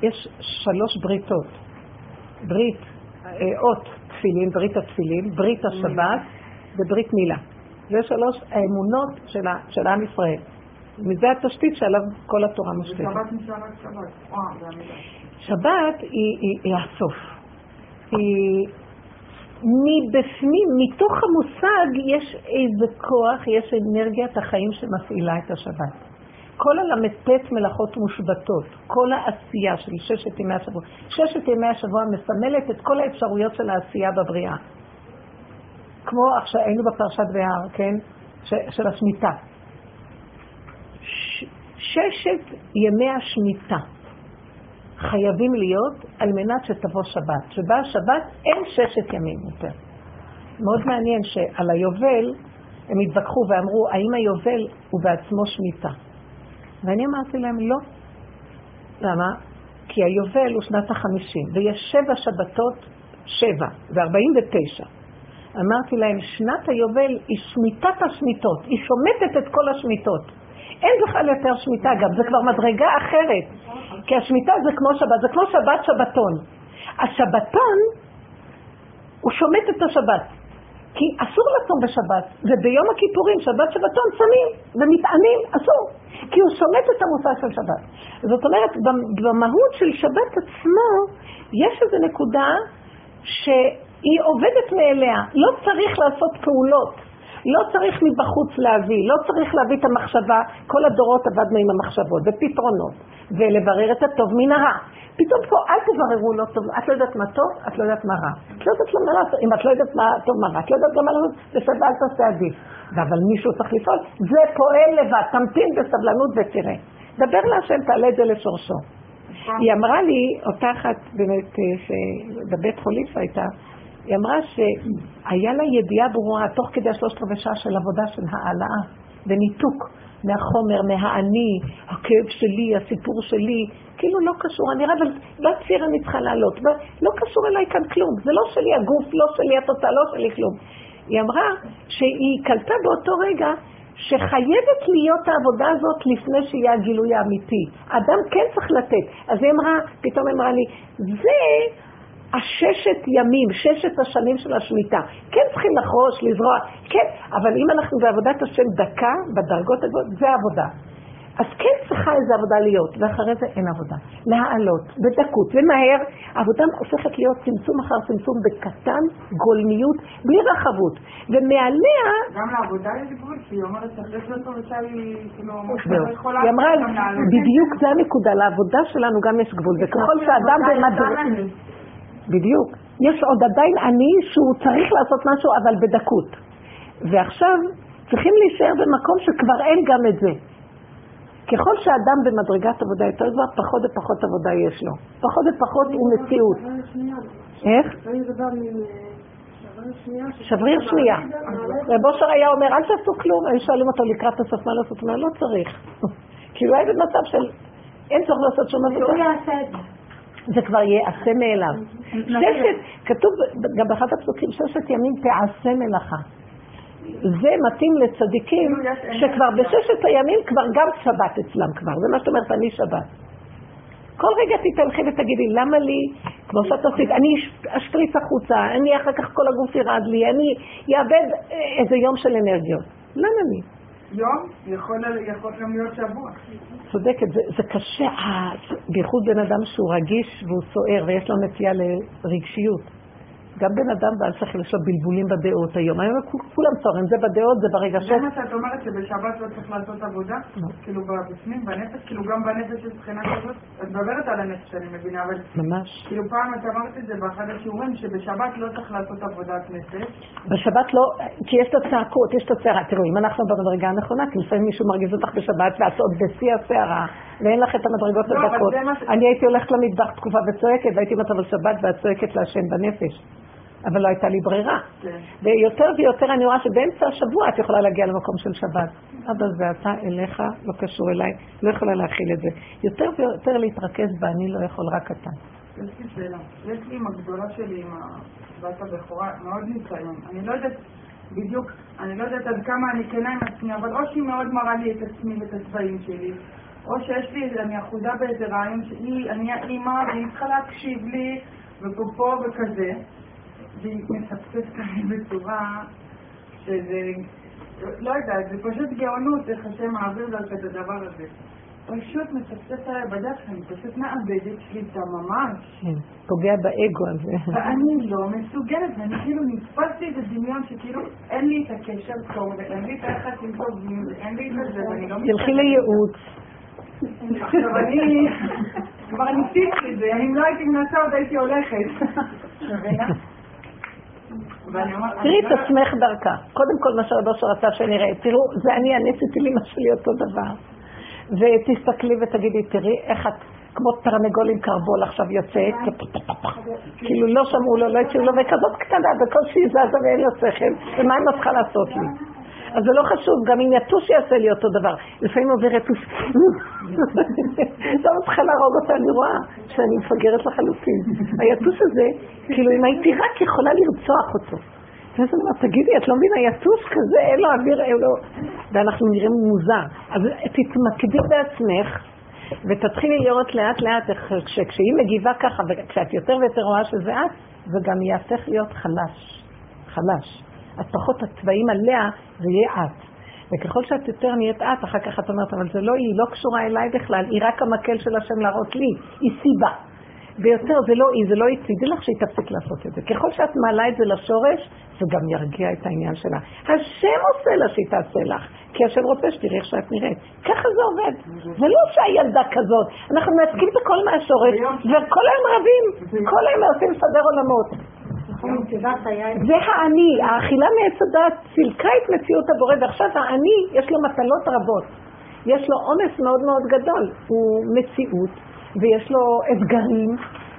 יש שלוש בריתות. ברית, אות תפילין, ברית התפילין, ברית השבת וברית מילה. זה שלוש האמונות של עם ישראל. מזה התשתית שעליו כל התורה משתתת. שבת משבת שבת. שבת היא הסוף. היא... מבפנים, מתוך המושג יש איזה כוח, יש אנרגיית החיים שמפעילה את השבת. כל הל"ט מלאכות מושבתות, כל העשייה של ששת ימי השבוע, ששת ימי השבוע מסמלת את כל האפשרויות של העשייה בבריאה. כמו עכשיו היינו בפרשת בהר, כן? ש- של השמיטה. ש- ששת ימי השמיטה חייבים להיות על מנת שתבוא שבת. שבא שבת אין ששת ימים יותר. מאוד מעניין שעל היובל הם התווכחו ואמרו, האם היובל הוא בעצמו שמיטה? ואני אמרתי להם, לא. למה? כי היובל הוא שנת החמישים, ויש שבע שבתות, שבע, וארבעים ותשע. אמרתי להם, שנת היובל היא שמיטת השמיטות, היא שומטת את כל השמיטות. אין בכלל יותר שמיטה גם, זה כבר מדרגה אחרת. כי השמיטה זה כמו שבת, זה כמו שבת שבתון. השבתון הוא שומט את השבת. כי אסור לצום בשבת, וביום הכיפורים, שבת שבתון, צמים ומתענים, אסור. כי הוא שומט את המושג של שבת. זאת אומרת, במהות של שבת עצמו, יש איזו נקודה שהיא עובדת מאליה. לא צריך לעשות פעולות. לא צריך מבחוץ להביא, לא צריך להביא את המחשבה, כל הדורות עבדנו עם המחשבות ופתרונות, ולברר את הטוב מן הרע. פתאום פה אל תבררו לא טוב, את לא יודעת מה טוב, את לא יודעת מה רע. את לא יודעת מה רע, אם את לא יודעת מה טוב מה רע, את לא יודעת גם מה רע, ושבל תעשה עדיף. אבל מישהו צריך לפעול, זה פועל לבד, תמתין בסבלנות ותראה. דבר להשם, תעלה את זה לשורשו. היא אמרה לי, אותה אחת באמת, בבית חוליף הייתה, היא אמרה שהיה לה ידיעה ברורה תוך כדי השלושת רבעי שעה של עבודה של העלאה וניתוק מהחומר, מהעני, הכאב שלי, הסיפור שלי, כאילו לא קשור, אני רואה, אבל בציר אני צריכה לעלות, לא קשור אליי כאן כלום, זה לא שלי הגוף, לא שלי התוצאה, לא שלי כלום. היא אמרה שהיא קלטה באותו רגע שחייבת להיות העבודה הזאת לפני שיהיה הגילוי האמיתי. אדם כן צריך לתת, אז היא אמרה, פתאום היא אמרה לי, זה... הששת ימים, ששת השנים של השמיטה. כן צריכים לחרוש, לזרוע, כן, אבל אם אנחנו בעבודת השם דקה, בדרגות הגבוהות, זה עבודה. אז כן צריכה איזו עבודה להיות, ואחרי זה אין עבודה. להעלות, בדקות, ומהר, העבודה הופכת להיות צמצום אחר צמצום בקטן, גולמיות, בלי רחבות. ומעליה... גם לעבודה יש גבול, כי היא אומרת, שחלט לא טוב, היא אמרה, בדיוק זה הנקודה, לעבודה שלנו גם יש גבול, וככל שאדם במדרגה... בדיוק. יש עוד עדיין אני שהוא צריך לעשות משהו אבל בדקות. ועכשיו צריכים להישאר במקום שכבר אין גם את זה. ככל שאדם במדרגת עבודה יותר גבוהה, פחות ופחות עבודה יש לו. פחות ופחות הוא מציאות. איך? שבריר שנייה. רב אשר היה אומר, אל תעשו כלום. היו שואלים אותו לקראת הסוף מה לעשות, מה לא צריך. כאילו היה במצב של אין צורך לעשות שום עבודה. לא יעשה את זה. זה כבר יעשה מאליו. כתוב גם באחד הפסוקים, ששת ימים תעשה מלאכה. זה מתאים לצדיקים שכבר בששת הימים כבר גם שבת אצלם כבר. זה מה שאת אומרת, אני שבת. כל רגע תתלכי ותגידי, למה לי? כמו שאת עושית, אני אשטריץ החוצה, אני אחר כך כל הגוף ירד לי, אני יאבד איזה יום של אנרגיות. למה לי? יום? יכול גם להיות שבוע. צודקת, זה קשה, בייחוד בן אדם שהוא רגיש והוא סוער ויש לו נטייה לרגשיות. גם בן אדם בעל שכל יש לו בלבולים בדעות היום. היום כולם צורם, זה בדעות, זה ברגשות. למה שאת אומרת שבשבת לא צריך לעשות עבודה? כאילו בפנים, בנפש, כאילו גם בנפש של בחינה כזאת? את מדברת על הנפש, אני מבינה, אבל... ממש. כאילו פעם את אמרת את זה באחד השיעורים, שבשבת לא צריך לעשות עבודת נפש. בשבת לא, כי יש את הצעקות, יש את הצערה. תראו, אם אנחנו במדרגה הנכונה, כי לפעמים מישהו מרגיז אותך בשבת ואת עוד בשיא הצערה, ואין לך את המדרגות הדקות. אני הייתי הולכת למטבח תקופה וצועקת, והייתי מטבח בשבת ואת צועקת להשם בנפש. אבל לא הייתה לי ברירה. ויותר ויותר אני רואה שבאמצע השבוע את יכולה להגיע למקום של שבת. אבל זה אתה אליך, לא קשור אליי, לא יכולה להכיל את זה. יותר ויותר להתרכז ואני לא יכול, רק אתה. יש לי שאלה. יש לי עם הגדולה שלי, עם הבת הבכורה, מאוד ניסיון. אני לא יודעת בדיוק, אני לא יודעת עד כמה אני קנה עם עצמי, אבל או שהיא מאוד מראה לי את עצמי ואת הצבעים שלי, או שיש לי איזה, אני אחודה באיזה רעיון, אני אימא והיא צריכה להקשיב לי ופופו וכזה. והיא מספסת כאן בצורה שזה, לא יודעת, זה פשוט גאונות איך השם מעביר דרך את הדבר הזה. פשוט מספסת עליי בדרך, אני פשוט מאבדת שליטה ממש. פוגע באגו הזה. ואני לא מסוגלת, ואני כאילו נתפסתי איזה דמיון שכאילו אין לי את הקשר טוב, אין לי את היחס עם טוב, אין לי את זה, ואני לא מסוגלת. תלכי לייעוץ. עכשיו אני כבר ניסיתי את זה, אם לא הייתי מנסה עוד הייתי הולכת. שווה? תראי את עצמך דרכה. קודם כל מה שרב אשר רצה שנראה, תראו, זה אני, אני עשיתי לי מה שלי אותו דבר. ותסתכלי ותגידי, תראי איך את כמו תרנגול עם קרבול עכשיו יוצאת, כאילו לא שמעו לו, לא יצאו לו, וכזאת קטנה, וכל שהיא זזה ואין לו שכם, ומה היא מצליחה לעשות לי? אז זה לא חשוב, גם אם יתוש יעשה לי אותו דבר. לפעמים עוברת, לא מצליחה להרוג אותה, אני רואה שאני מפגרת לחלוטין. היתוש הזה, כאילו אם הייתי רק יכולה לרצוח אותו. ואז אני אומרת, תגידי, את לא מבינה, היתוש כזה, אין לו אוויר, אין לו... ואנחנו נראים מוזר. אז תתמקדי בעצמך, ותתחילי לראות לאט לאט, כשהיא מגיבה ככה, וכשאת יותר ויותר רואה שזה את, זה גם יהפך להיות חלש. חלש. אז פחות הצבעים עליה, זה יהיה את. וככל שאת יותר נהיית את, אחר כך את אומרת, אבל זה לא היא, היא לא קשורה אליי בכלל, היא רק המקל של השם להראות לי, היא סיבה. ויותר זה לא היא, זה לא היא, צידי לך שהיא תפסיק לעשות את זה. ככל שאת מעלה את זה לשורש, זה גם ירגיע את העניין שלה. השם עושה לה שהיא תעשה לך, כי השם רוצה שתראי איך שאת נראית. ככה זה עובד. זה לא שהילדה כזאת. אנחנו מעסקים בכל מהשורש, וכל היום רבים, כל היום עושים סדר עולמות. זה העני, האכילה מעץ הדעת צילקה את מציאות הבורא, ועכשיו העני יש לו מטלות רבות, יש לו עומס מאוד מאוד גדול, הוא מציאות ויש לו אתגרים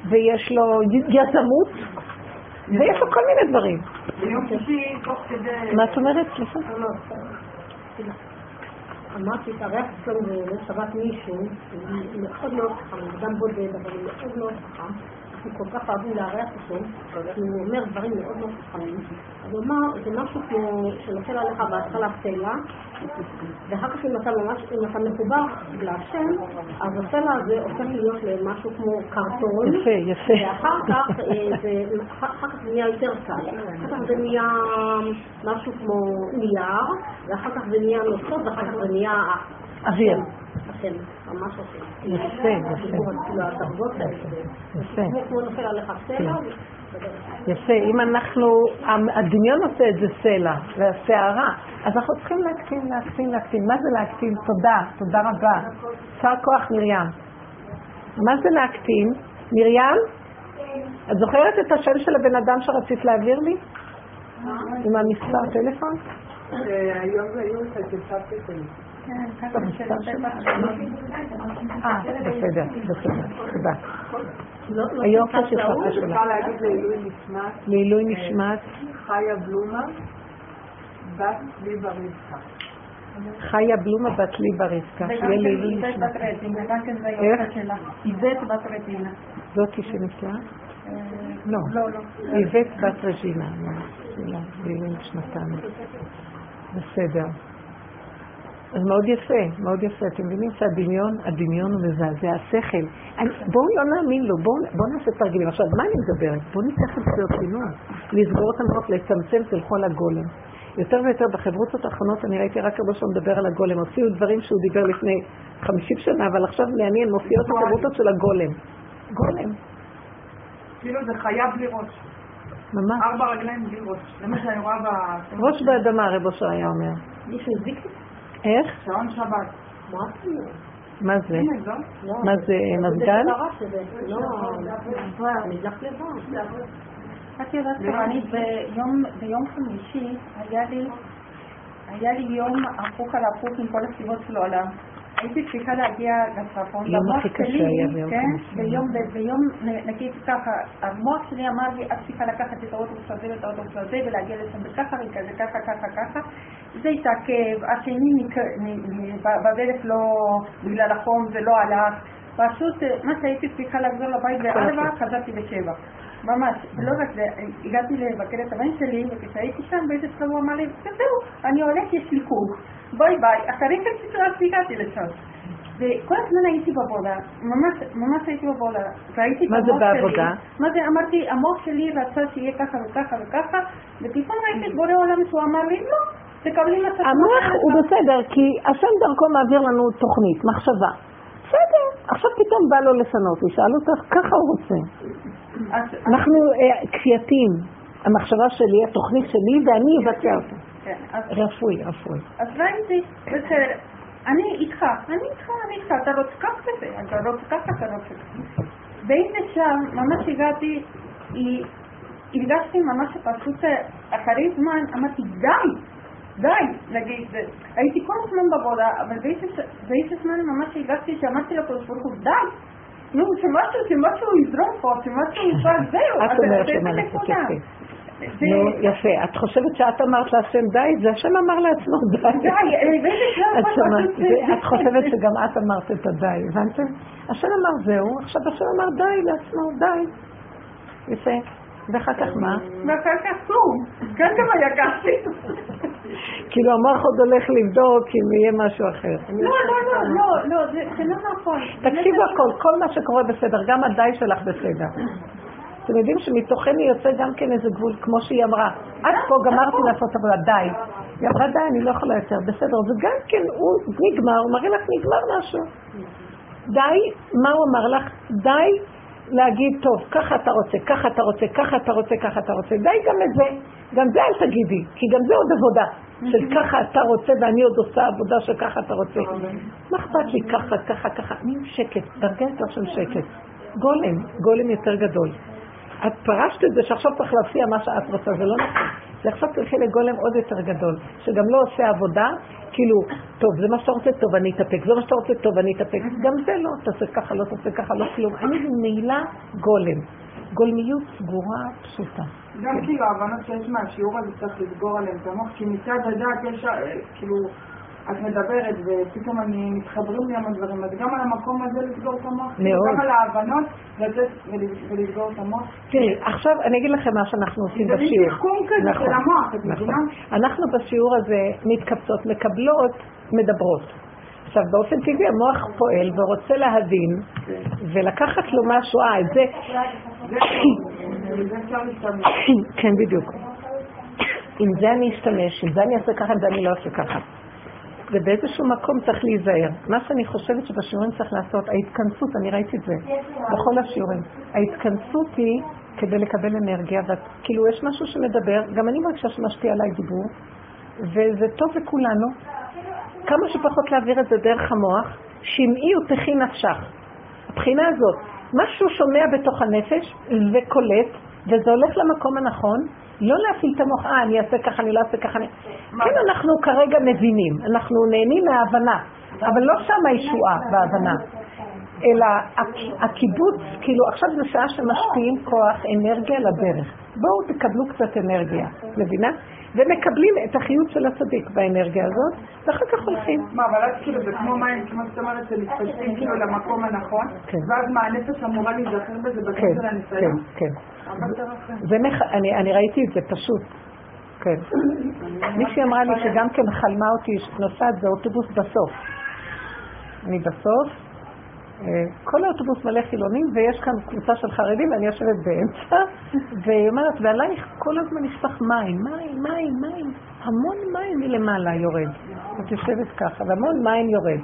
ויש לו יזמות ויש לו כל מיני דברים. מה את אומרת? סליחה? אמרתי את הריח שלנו לשבת מישהו, היא מאוד מאוד חכם, גם בודד, אבל היא מאוד מאוד חכם. אנחנו כל כך אוהבים להריח אותו, הוא אומר דברים מאוד מאוד חכמים. אז הוא אמר, זה משהו שנופל עליך בהתחלה סלע, ואחר כך אם אתה מחובר להשם, אז הסלע הזה הופך להיות למשהו כמו קרטון. יפה, יפה. ואחר כך זה נהיה יותר קל. אחר כך זה נהיה משהו כמו נייר, ואחר כך זה נהיה נוסף, ואחר כך זה נהיה אוויר. כן, ממש עושים. יפה, יפה. יפה, אם אנחנו, הדמיון עושה את זה סלע, והסערה, אז אנחנו צריכים להקטין, להקטין, להקטין. מה זה להקטין? תודה, תודה רבה. צער כוח מרים. מה זה להקטין? מרים? את זוכרת את השם של הבן אדם שרצית להעביר לי? עם המספר טלפון? שהיום היו שתשבתי שלי. כן, ככה שלא בבא. אה, בסדר, בסדר, תודה. היום כששבתי שלה. אפשר להגיד לעילוי נשמת. לעילוי נשמת. חיה בלומה, בת לי ברבקה. חיה בלומה בת לי ברבקה. שיהיה לעילוי נשמת. וגם של איזית בת רטינה, וגם כזה יופת שלה. איזית בת רטינה. זאתי שנפלאה? לא, איזית בת רטינה. לעילוי נשמתנו. בסדר. אז מאוד יפה, מאוד יפה. אתם מבינים שהדמיון, הדמיון הוא מזעזע, השכל. בואו לא נאמין לו, בואו נעשה תרגילים. עכשיו, מה אני מדברת? בואו נצטרך לצלעות שינוי. לסגור את המוח, לצמצם, תלכו על הגולם. יותר ויותר בחברות האחרונות, אני ראיתי רק הרבה שם מדבר על הגולם. הוציאו דברים שהוא דיבר לפני חמישים שנה, אבל עכשיו מעניין, מופיעות החברות של הגולם. גולם. כאילו זה חייב לראש. ממש. ארבע רגליים בלי ראש. זה מה שאני רואה ב... ראש באדמה, רב אשר היה אומר. מישהו זיק? איך? שעון שבת. מה זה? מה זה? מה זה? מזגן? לא, נדלך לבן. את יודעת כבר, אני ביום חמישי, היה לי יום הפוך על הפוך עם כל הסיבות שלו עליו. הייתי צריכה להגיע לצרפון. יום הכי קשה היה ביום חמישי. ביום, נגיד ככה, המוח שלי אמר לי, את צריכה לקחת את האוטובוס הזה ואת האוטובוס הזה ולהגיע לשם וככה וכזה, ככה, ככה, ככה. זה התעכב, השני בדרך לא, בגלל החום ולא הלך. פשוט, מה שהייתי צריכה לחזור לבית בארבע, חזרתי בשבע. ממש, לא רק זה, הגעתי לבקר את הבן שלי, וכשהייתי שם באיזה שלב הוא אמר לי, זהו, אני הולך, יש לי קוק. ביי ביי, אחרי כך שצרפתי הגעתי לשם. וכל הזמן הייתי בעבודה, ממש הייתי בעבודה. מה זה בעבודה? מה זה, אמרתי, המוח שלי רצה שיהיה ככה וככה וככה, וטיפון ראיתי בורא עולם שהוא אמר לי, לא, תקבלים לצפות. המוח הוא בסדר, כי השם דרכו מעביר לנו תוכנית, מחשבה. בסדר, עכשיו פתאום בא לו לשנות, ישאל אותך, ככה הוא רוצה. אנחנו כפייתים, המחשבה שלי, התוכנית שלי, ואני אבצע אותה. רפוי, רפוי. אז ראיתי, בסדר, אני איתך, אני איתך, אני איתך, אתה לא תקף כזה, אתה לא תקף, אתה לא תקף. באיזה שם, ממש הגעתי, הרגשתי ממש פשוט אחרי זמן, אמרתי, די, די, נגיד, הייתי כל הזמן בעבודה, אבל באיזה זמן ממש הגעתי שאמרתי לקדוש ברוך הוא, די. נו, שמשהו, שמשהו יזרום פה, שמשהו יפעל, זהו. את אומרת למה לעשות יפה. נו, יפה. את חושבת שאת אמרת להשם די, זה השם אמר לעצמו די. די. את חושבת שגם את אמרת את הדי, הבנתם? השם אמר זהו, עכשיו השם אמר די לעצמו, די. יפה. ואחר כך מה? ואחר כך כלום. כאן גם היה גשתי. כאילו המוח עוד הולך לבדוק אם יהיה משהו אחר. לא, לא, לא, לא, זה לא נכון. תקשיבו הכל, כל מה שקורה בסדר, גם הדי שלך בסדר. אתם יודעים שמתוכן יוצא גם כן איזה גבול, כמו שהיא אמרה. עד פה גמרתי לעשות עבודה, די. היא אמרה די, אני לא יכולה יותר, בסדר. וגם כן הוא נגמר, הוא מראה לך נגמר משהו. די, מה הוא אמר לך? די. להגיד, טוב, ככה אתה רוצה, ככה אתה רוצה, ככה אתה רוצה, ככה אתה רוצה. די גם את זה, גם זה אל תגידי, כי גם זה עוד עבודה, של ככה אתה רוצה ואני עוד עושה עבודה של ככה אתה רוצה. מה אכפת לי ככה, ככה, ככה? אני עם שקט, דרגה יותר של שקט. גולם, גולם יותר גדול. את פרשת את זה שעכשיו צריך להופיע מה שאת רוצה, זה לא נכון. זה עכשיו תלכי לגולם עוד יותר גדול, שגם לא עושה עבודה, כאילו, טוב, זה מה שאתה רוצה, טוב, אני אתאפק, זה מה שאתה רוצה, טוב, אני אתאפק. גם זה לא, תעשה ככה, לא תעשה ככה, לא כלום. אני נעילה גולם. גולמיות סגורה פשוטה. גם כאילו, ההבנות שיש מהשיעור הזה צריך לסגור עליהם, זה מוח, כי מצד הדעת יש, כאילו, את מדברת ופתאום אני מתחברים לי עם הדברים, אז גם על המקום הזה לסגור את המוח, גם על ההבנות ולסגור את המוח. תראי, עכשיו אני אגיד לכם מה שאנחנו עושים בשיעור. זה תחכום כזה של המוח, את מבינה? אנחנו בשיעור הזה מתקבצות, מקבלות, מדברות. עכשיו באופן טבעי המוח פועל ורוצה להבין ולקחת לו משהו, אה, זה... זה אפשר להשתמש. כן, בדיוק. עם זה אני אשתמש, עם זה אני אעשה ככה, עם זה אני לא אעשה ככה. ובאיזשהו מקום צריך להיזהר. מה שאני חושבת שבשיעורים צריך לעשות, ההתכנסות, אני ראיתי את זה, בכל השיעורים. ההתכנסות היא כדי לקבל אנרגיה, וכאילו יש משהו שמדבר, גם אני מרגישה שמשפיע עליי דיבור, וזה טוב לכולנו. כמה שפחות להעביר את זה דרך המוח, שמעי ותחי נפשך. הבחינה הזאת, משהו שומע בתוך הנפש וקולט, וזה הולך למקום הנכון, לא להפעיל את המוח, אה, אני אעשה ככה, אני לא אעשה ככה. כן, אנחנו כרגע מבינים, אנחנו נהנים מההבנה, אבל לא שם הישועה בהבנה, אלא הקיבוץ, כאילו, עכשיו זו שעה שמשפיעים כוח, אנרגיה לדרך. בואו תקבלו קצת אנרגיה, מבינה? ומקבלים את החיות של הצדיק באנרגיה הזאת, ואחר כך הולכים. מה, אבל אז כאילו זה כמו מים, כמו זאת אומרת, שמתפשטים כאילו למקום הנכון, ואז מה, הנפש אמורה להיזכר בזה בקום של הניסיון? כן, כן. אני ראיתי את זה פשוט. כן. מישהי אמרה לי שגם כן חלמה אותי שנוסעת באוטובוס בסוף. אני בסוף. כל האוטובוס מלא חילונים ויש כאן קבוצה של חרדים ואני יושבת באמצע והיא אומרת ועלייך כל הזמן נשפך מים, מים, מים, מים, המון מים מלמעלה יורד, את יושבת ככה והמון מים יורד.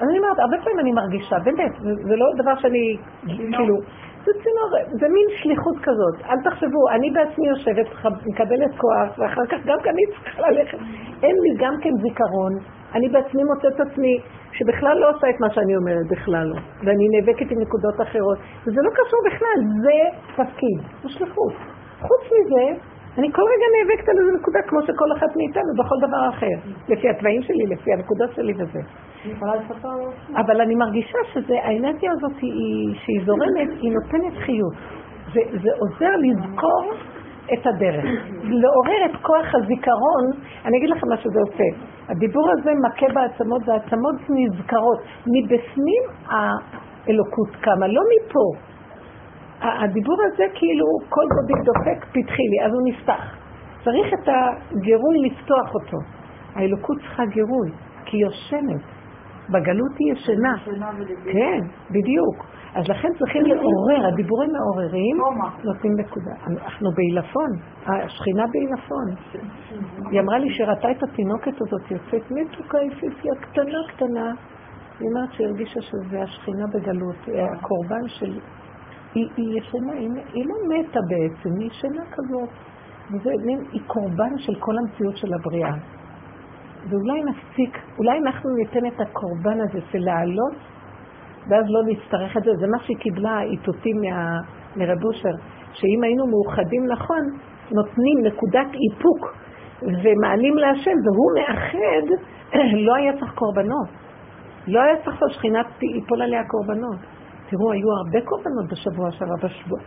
אז אני אומרת, הרבה פעמים אני מרגישה, באמת, זה לא דבר שאני, כאילו, זה צינור, זה מין שליחות כזאת, אל תחשבו, אני בעצמי יושבת, מקבלת כוח ואחר כך גם כאן אני צריכה ללכת, אין לי גם כן זיכרון, אני בעצמי מוצאת עצמי שבכלל לא עושה את מה שאני אומרת, בכלל לא. ואני נאבקת עם נקודות אחרות. וזה לא קשור בכלל, זה תפקיד, זה שליחות. חוץ מזה, אני כל רגע נאבקת על איזה נקודה, כמו שכל אחת מאיתנו, בכל דבר אחר. לפי התוואים שלי, לפי הנקודות שלי וזה. אבל אני מרגישה שזה, האנרגיה הזאת שהיא זורמת, היא נותנת חיות. זה עוזר לזכור את הדרך. לעורר את כוח הזיכרון, אני אגיד לכם מה שזה עושה. הדיבור הזה מכה בעצמות, והעצמות נזכרות. מבפנים האלוקות קמה, לא מפה. הדיבור הזה כאילו כל גודי דופק פתחי לי, אז הוא נפתח. צריך את הגירוי לפתוח אותו. האלוקות צריכה גירוי, כי היא יושנת. בגלות היא ישנה. כן, בדיוק. אז לכן צריכים לעורר, הדיבורים מעוררים נותנים נקודה. אנחנו בעילפון, השכינה בעילפון. היא אמרה לי שראתה את התינוקת הזאת יוצאת מתוקה יפיפיה קטנה קטנה. היא אמרת שהרגישה שזה השכינה בגלות, הקורבן של... היא ישנה, היא לא מתה בעצם, היא ישנה כזאת. היא קורבן של כל המציאות של הבריאה. ואולי נפסיק, אולי אנחנו ניתן את הקורבן הזה של לעלות, ואז לא נצטרך את זה. זה מה שהיא קיבלה, עיתותים מרב אשר, שאם היינו מאוחדים נכון, נותנים נקודת איפוק ומעלים להשם, והוא מאחד, לא היה צריך קורבנות. לא היה צריך ששכינה תיפול עליה קורבנות. תראו, היו הרבה קורבנות בשבוע שעבר, בשבוע,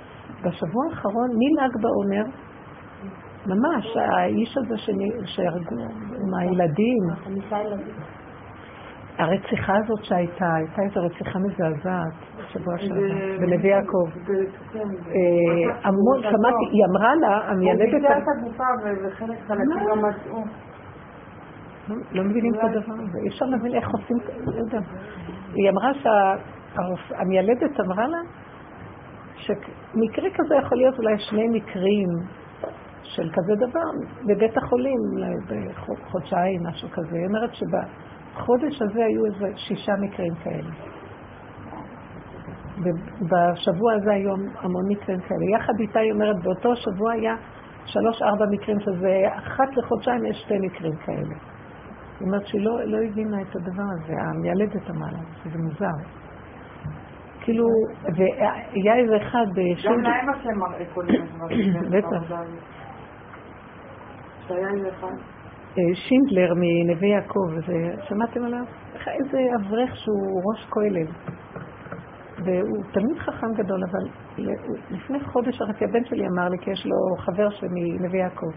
בשבוע האחרון, מל"ג בעומר, ממש, האיש הזה שהרגו עם הילדים, הרציחה הזאת שהייתה, הייתה איזו רציחה מזעזעת שבוע שעבר, בנביא יעקב. המון, שמעתי, היא אמרה לה, המיילדת... הוא ביצע את הגופה וחלק חלקים לא מצאו. לא מבינים את הדבר הזה, אי אפשר להבין איך עושים כזה. היא אמרה שהמיילדת אמרה לה שמקרה כזה יכול להיות אולי שני מקרים של כזה דבר, בבית החולים, בחודשיים, משהו כזה. היא אומרת שבחודש הזה היו איזה שישה מקרים כאלה. בשבוע הזה היו המון מקרים כאלה. יחד איתה היא אומרת, באותו שבוע היה שלוש ארבע מקרים שזה, אחת לחודשיים יש שתי מקרים כאלה. היא אומרת שהיא לא, לא הבינה את הדבר הזה, המיילדת אמרה, שזה מוזר. כאילו, והיה איזה אחד בשינדלר... גם להם אתם מראה כל מיני דברים. שינדלר מנביא יעקב, שמעתם עליו? איזה אברך שהוא ראש כהלב והוא תמיד חכם גדול, אבל לפני חודש הרצי הבן שלי אמר לי, כי יש לו חבר שמנביא יעקב,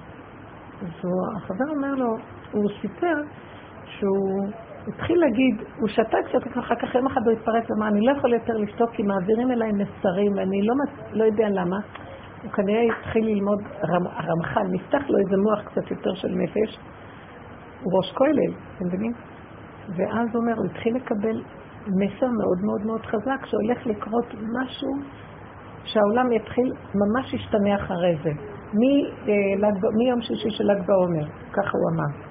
אז החבר אומר לו, הוא סיפר שהוא התחיל להגיד, הוא שתה קצת אחר כך, יום אחד הוא התפרץ ואמר, אני לא יכול יותר לשתוק כי מעבירים אליי מסרים, אני לא, לא יודע למה. הוא כנראה התחיל ללמוד הרמחל, נפתח לו איזה מוח קצת יותר של נפש, הוא ראש כולל, אתם מבינים? ואז הוא אומר, הוא התחיל לקבל מסר מאוד מאוד מאוד חזק, שהולך לקרות משהו שהעולם יתחיל, ממש ישתנה אחרי זה. מיום שישי של ל"ג בעומר, ככה הוא אמר.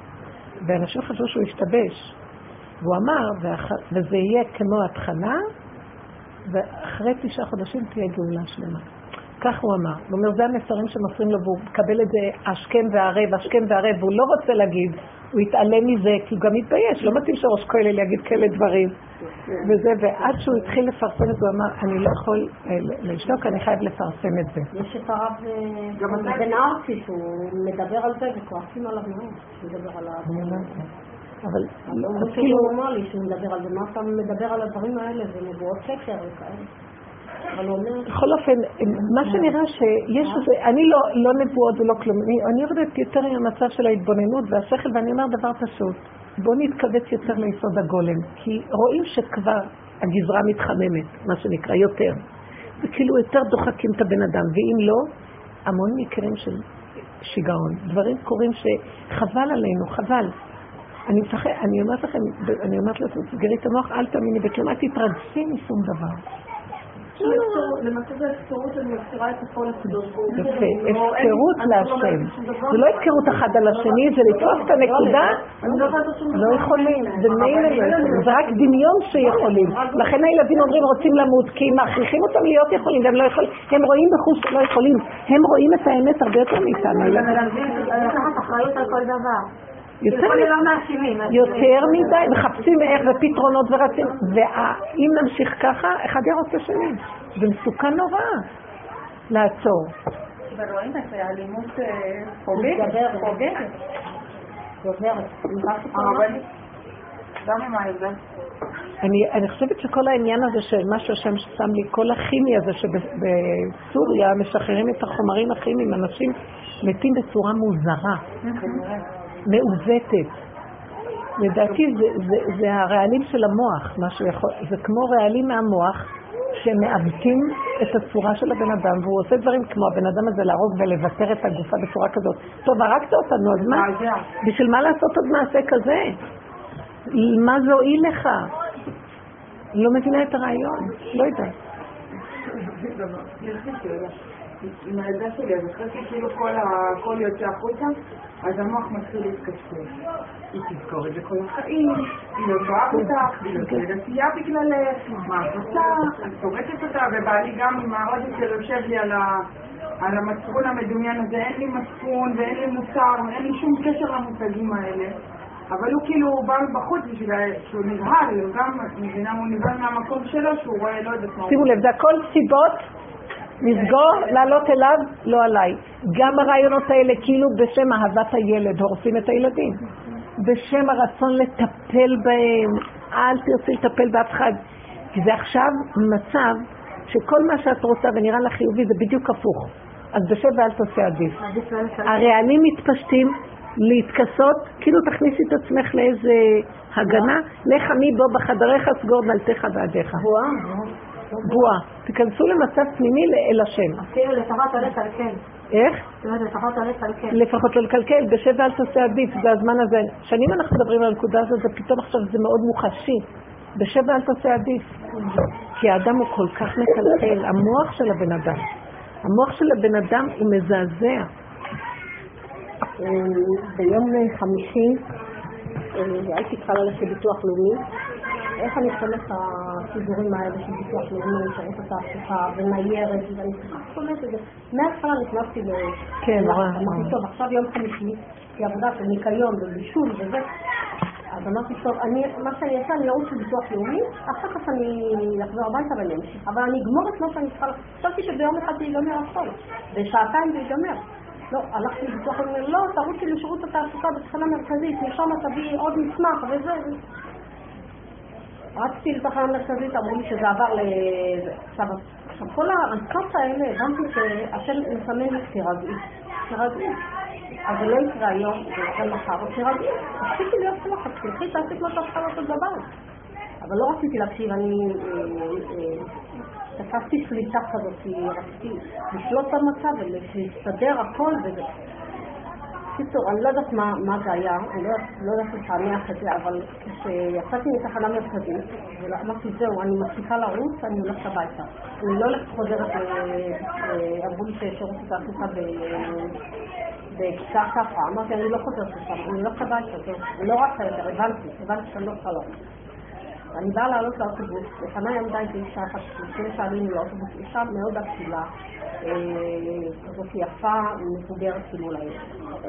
ואנשים חשבו שהוא השתבש. והוא אמר, וזה יהיה כמו התחלה, ואחרי תשעה חודשים תהיה גאולה שלמה. כך הוא אמר. הוא אומר, זה המסרים שמסרים לו, והוא מקבל את זה אשכם וערב, אשכם וערב, והוא לא רוצה להגיד, הוא יתעלם מזה, כי הוא גם יתבייש, לא מתאים שראש כהל להגיד כאלה דברים. וזה, ועד שהוא התחיל לפרסם את זה, הוא אמר, אני לא יכול לשתוק, אני חייב לפרסם את זה. יש את הרב בן ארצי, שהוא מדבר על זה, וכועסים עליו מאוד, שהוא מדבר על זה. אבל הוא כאילו אומר לי שהוא מדבר על זה, מה אתה מדבר על הדברים האלה, ונבואות שקר וכאלה. בכל אופן, מה שנראה שיש איזה, אני לא נבואות ולא כלום, אני עובדת יותר עם המצב של ההתבוננות והשכל, ואני אומר דבר פשוט, בוא נתכווץ יותר ליסוד הגולם, כי רואים שכבר הגזרה מתחממת, מה שנקרא, יותר, וכאילו יותר דוחקים את הבן אדם, ואם לא, המון מקרים של שיגעון, דברים קורים שחבל עלינו, חבל. אני מפחד, אני אומרת לכם, אני אומרת לו, תסגרי את המוח, אל תאמיני, וכלומר תתרגשי משום דבר. למעשה זה הפקרות, אני מפקירה את הכל הקדוש. הפקרות להשם. זה לא הפקרות אחד על השני, זה לתפוס את הנקודה. לא יכולים, זה מילא, זה רק דמיון שיכולים. לכן הילדים אומרים רוצים למות, כי מכריחים אותם להיות יכולים, והם לא יכולים. הם רואים בחוש שלא יכולים. הם רואים את האמת הרבה יותר מאיתנו. אני חושבת אחריות על כל דבר. יותר מדי, מחפשים איך ופתרונות ורצים, ואם נמשיך ככה, אחד ירוצה שני. זה מסוכן נורא לעצור. ורואים את זה, האלימות חוגגת, חוגגת. גוברת, הרבנית, גם עם ההבדל. אני חושבת שכל העניין הזה של מה שהשם שם לי, כל הכימיה הזה שבסוריה משחררים את החומרים הכימיים, אנשים מתים בצורה מוזרה. מעוותת. לדעתי זה, זה, זה הרעלים של המוח, מה שיכול, זה כמו רעלים מהמוח שמעוותים את הצורה של הבן אדם, והוא עושה דברים כמו הבן אדם הזה להרוג ולוותר את הגופה בצורה כזאת. טוב, הרגת אותנו, אז מה? בשביל מה לעשות עוד מעשה כזה? מה זה הועיל לך? לא מבינה את הרעיון, לא יודעת. עם הילדה שלי, אז אחרי שכאילו כל יוצא החוצה, אז המוח מתחיל להתקשור. היא תזכור את זה כל החיים, היא לא תואב אותך, היא לא תדעתייה בגללך, מה את עושה, את תורקת אותה, ובעלי גם עם העודת שיושב לי על המצפון המדומיין הזה, אין לי מצפון ואין לי מוסר, אין לי שום קשר למושגים האלה. אבל הוא כאילו בא בחוץ בשביל שהוא נבהל, הוא גם מבינה, הוא נבהל מהמקום שלו שהוא רואה, לא יודעת מה הוא. שימו לב, זה הכל סיבות. נסגור, לעלות אליו, לא עליי. גם הרעיונות האלה כאילו בשם אהבת הילד, הורסים את הילדים. בשם הרצון לטפל בהם, אל תרצי לטפל באף אחד. כי זה עכשיו מצב שכל מה שאת רוצה ונראה לך חיובי זה בדיוק הפוך. אז בשם ואל תעשה עדיף. הרעלים מתפשטים להתכסות, כאילו תכניסי את עצמך לאיזה הגנה, לך מי בו בחדריך סגור דלתך ועדיך. בועה. תיכנסו למצב פנימי אל השם. אפילו לפחות לא לקלקל. איך? לפחות לא לקלקל. לפחות לא לקלקל, בשב ואל תעשה עדיף, זה הזמן הזה. שנים אנחנו מדברים על הנקודה הזאת, ופתאום עכשיו זה מאוד מוחשי. בשב ואל תעשה עדיף. כי האדם הוא כל כך מקלקל, המוח של הבן אדם. המוח של הבן אדם הוא מזעזע. ביום חמישי, הייתי צריכה ללכת לביטוח לאומי. איך אני חולף הסידורים האלה של ביטוח לאומי, לשרת את ההפכה וניירת, ואני צריכה חולף את זה. מההתחלה נכנסתי ל... כן, רע. אמרתי, טוב, עכשיו יום חמישי, כי עבודה של ניקיון ובישול וזה. אז אמרתי, טוב, מה שאני אעשה, אני ארוץ של ביטוח לאומי, אחר כך אני אחזור הביתה ולמשיך. אבל אני אגמור את מה שאני צריכה... חשבתי שביום אחד זה ייגמר הכל, בשעתיים זה ייגמר. לא, הלכתי לביטוח לאומי, לא, תרוץ לי לשירות התעסוקה בתחנה מרכזית, משם תביא עוד מסמך וזה. רצתי לתחנה המרכזית, אמרו לי שזה עבר לזה. עכשיו, כל הרצות האלה, הבנתי שהשם מסמן לך תירגעי. תירגעי. אז זה לא יקרה היום, זה יקרה מחר, תירגעי. רציתי להיות שלך, תלכי, תעשית מה שאתה לעשות בבית. אבל לא רציתי להקשיב, אני תפסתי שליטה כזאת, כי רציתי לשלוט במצב ולהסתדר הכל וזה. קיצור, אני לא יודעת מה זה היה, אני לא יודעת להתעניח את זה, אבל כשיצאתי מתחנה מרכזית, אמרתי, זהו, אני מצליחה לרוץ, אני הולכת הביתה. אני לא הולכת חוזרת, אמרו לי שירות התעסוקה בכיתה ככה, אמרתי, אני לא חוזרת לשם, אני הולכת הביתה, לא רק היתר, הבנתי, הבנתי שאני לא חלום. אני באה לעלות לאוטובוס, לפני עמדה איתי אישה אחת, לפני שעלינו לאוטובוס, אישה מאוד עקילה, זאת יפה, מבוגרת כאילו אולי,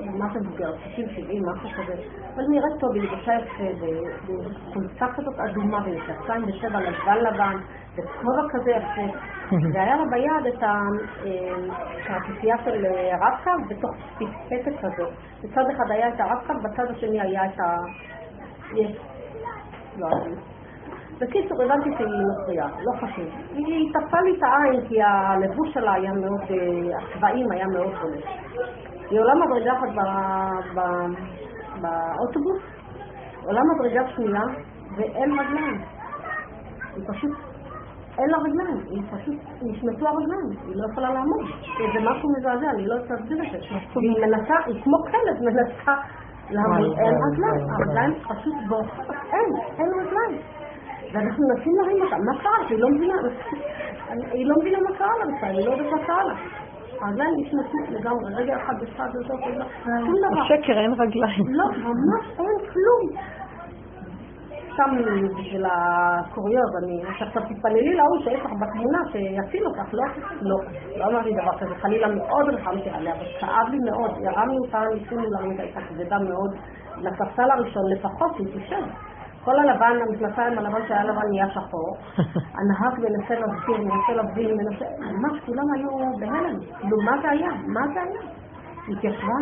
מה זה מבוגרת? שישים שבעים, משהו כזה. אבל נראית טוב, היא לבושה יפה, בחולצה כזאת אדומה, ונכנסיים בשבע לבן לבן, וכובע כזה יפה. והיה לה ביד את הכפייה של הרב-קו בתוך פטפטת כזאת. בצד אחד היה את הרב-קו, בצד השני היה את ה... לא עדיין. בקיצור, הבנתי שהיא נוכריה, לא חשוב. היא תפעה לי את העין כי הלבוש שלה היה מאוד, הצבעים היה מאוד חולש. היא עולה מדרגה אחת באוטובוס, עולה מדרגה שנייה, ואין רגליים. היא פשוט, אין לה רגליים, היא פשוט, נשמטו הרגליים, היא לא יכולה לעמוד. זה משהו מזעזע, אני לא אצלצל את זה. היא מנסה, היא כמו חלד, מנסה לעמוד, אין רגליים, הרגליים פשוט בורחות, אין, אין רגליים. ואנחנו נשים להרים אותה, מה קרה? שהיא לא מבינה, היא לא מבינה מה קרה לה בכלל, היא לא יודעת מה קרה לה. הרגליים נשמתות לגמרי, רגע אחד בשעת זה טוב, שום דבר. השקר, אין רגליים. לא, ממש אין כלום. שם בשביל הקוריוז, אני עכשיו תתפללי להוא שיש לך בתמונה שיציל אותך, לא? לא, לא אמרתי דבר כזה, חלילה מאוד רחמתי עליה, אבל כאב לי מאוד, הרמנו אותה, ניסינו להרים אותה, כבדה מאוד, לספסל הראשון, לפחות היא תושב. כל הלבן, המתנפיים הלבן שהיה לבן נהיה שחור, הנהג מנסה להבדיל, מנסה להבדיל, מנסה... ממש כולם היו בהלם, כאילו מה זה היה? מה זה היה? היא התיישבה,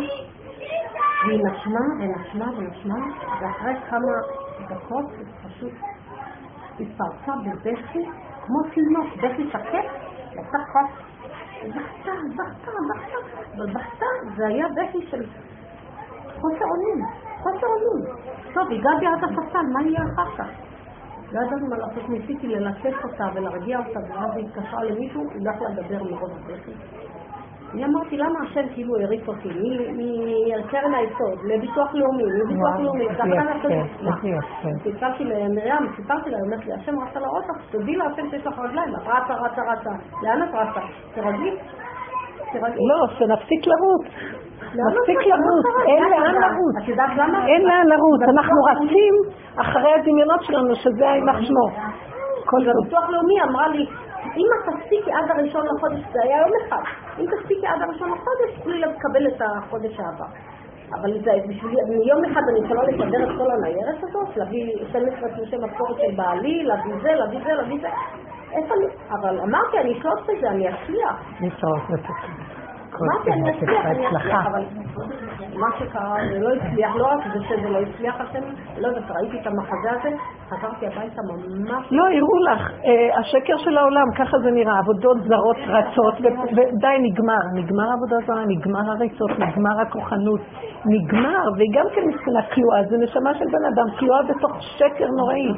והיא נשמה ונשמה ונשמה, ואחרי כמה דקות היא פשוט התפרצה בבכי, כמו תינוק, בכי שקט, יצא חוץ, בכתה, בכתה, בכתה, ובכתה, זה היה בכי של חוסר אונים. חוסר עולים. טוב, הגעתי עד החסן, מה יהיה אחר כך? לא ידענו מה לעשות, ניסיתי לנשף אותה ולרגיע אותה, ואז היא התקשרה למישהו, היא הלכה לדבר מאוד בבכי. אני אמרתי, למה השם כאילו הריץ אותי? מקרן היסוד, לביטוח לאומי, לביטוח לאומי, זה אחר הסוד. סיפרתי למריאם, סיפרתי לה, אומרת לי, השם רצה להראות לך, תודי לה, השם שיש לך רגליים, רצה, רצה, רצה. לאן את רצה? תרגלי? לא, שנפסיק לרוץ. נפסיק לרוץ, אין לאן לרוץ. אין לאן לרוץ, אנחנו רצים אחרי הדמיונות שלנו, שזה הימח שמו. בביטוח לאומי אמרה לי, אם את תפסיקי עד הראשון לחודש, זה היה יום אחד, אם תפסיקי עד הראשון לחודש, תוכלי לקבל את החודש העבר. אבל מיום אחד אני יכולה לסדר את כל הניירת הזאת, להביא שתים עשרה שלושים משכורת של בעלי, להביא זה, להביא זה, להביא זה. אבל אמרתי, אני אשלוט בזה, אני אשליח. אמרתי, אני אשליח, אני אשליח, אבל מה שקרה, זה לא הצליח, לא רק זה שזה לא הצליח, השם, לא יודעת, ראיתי את המחזה הזה, חזרתי הביתה ממש... לא, הראו לך, השקר של העולם, ככה זה נראה, עבודות זרות רצות, ודי, נגמר, נגמר עבודה זרה, נגמר הריצות, נגמר הכוחנות, נגמר, והיא גם כן מסכנה כלואה, זה נשמה של בן אדם, כלואה בתוך שקר נוראי.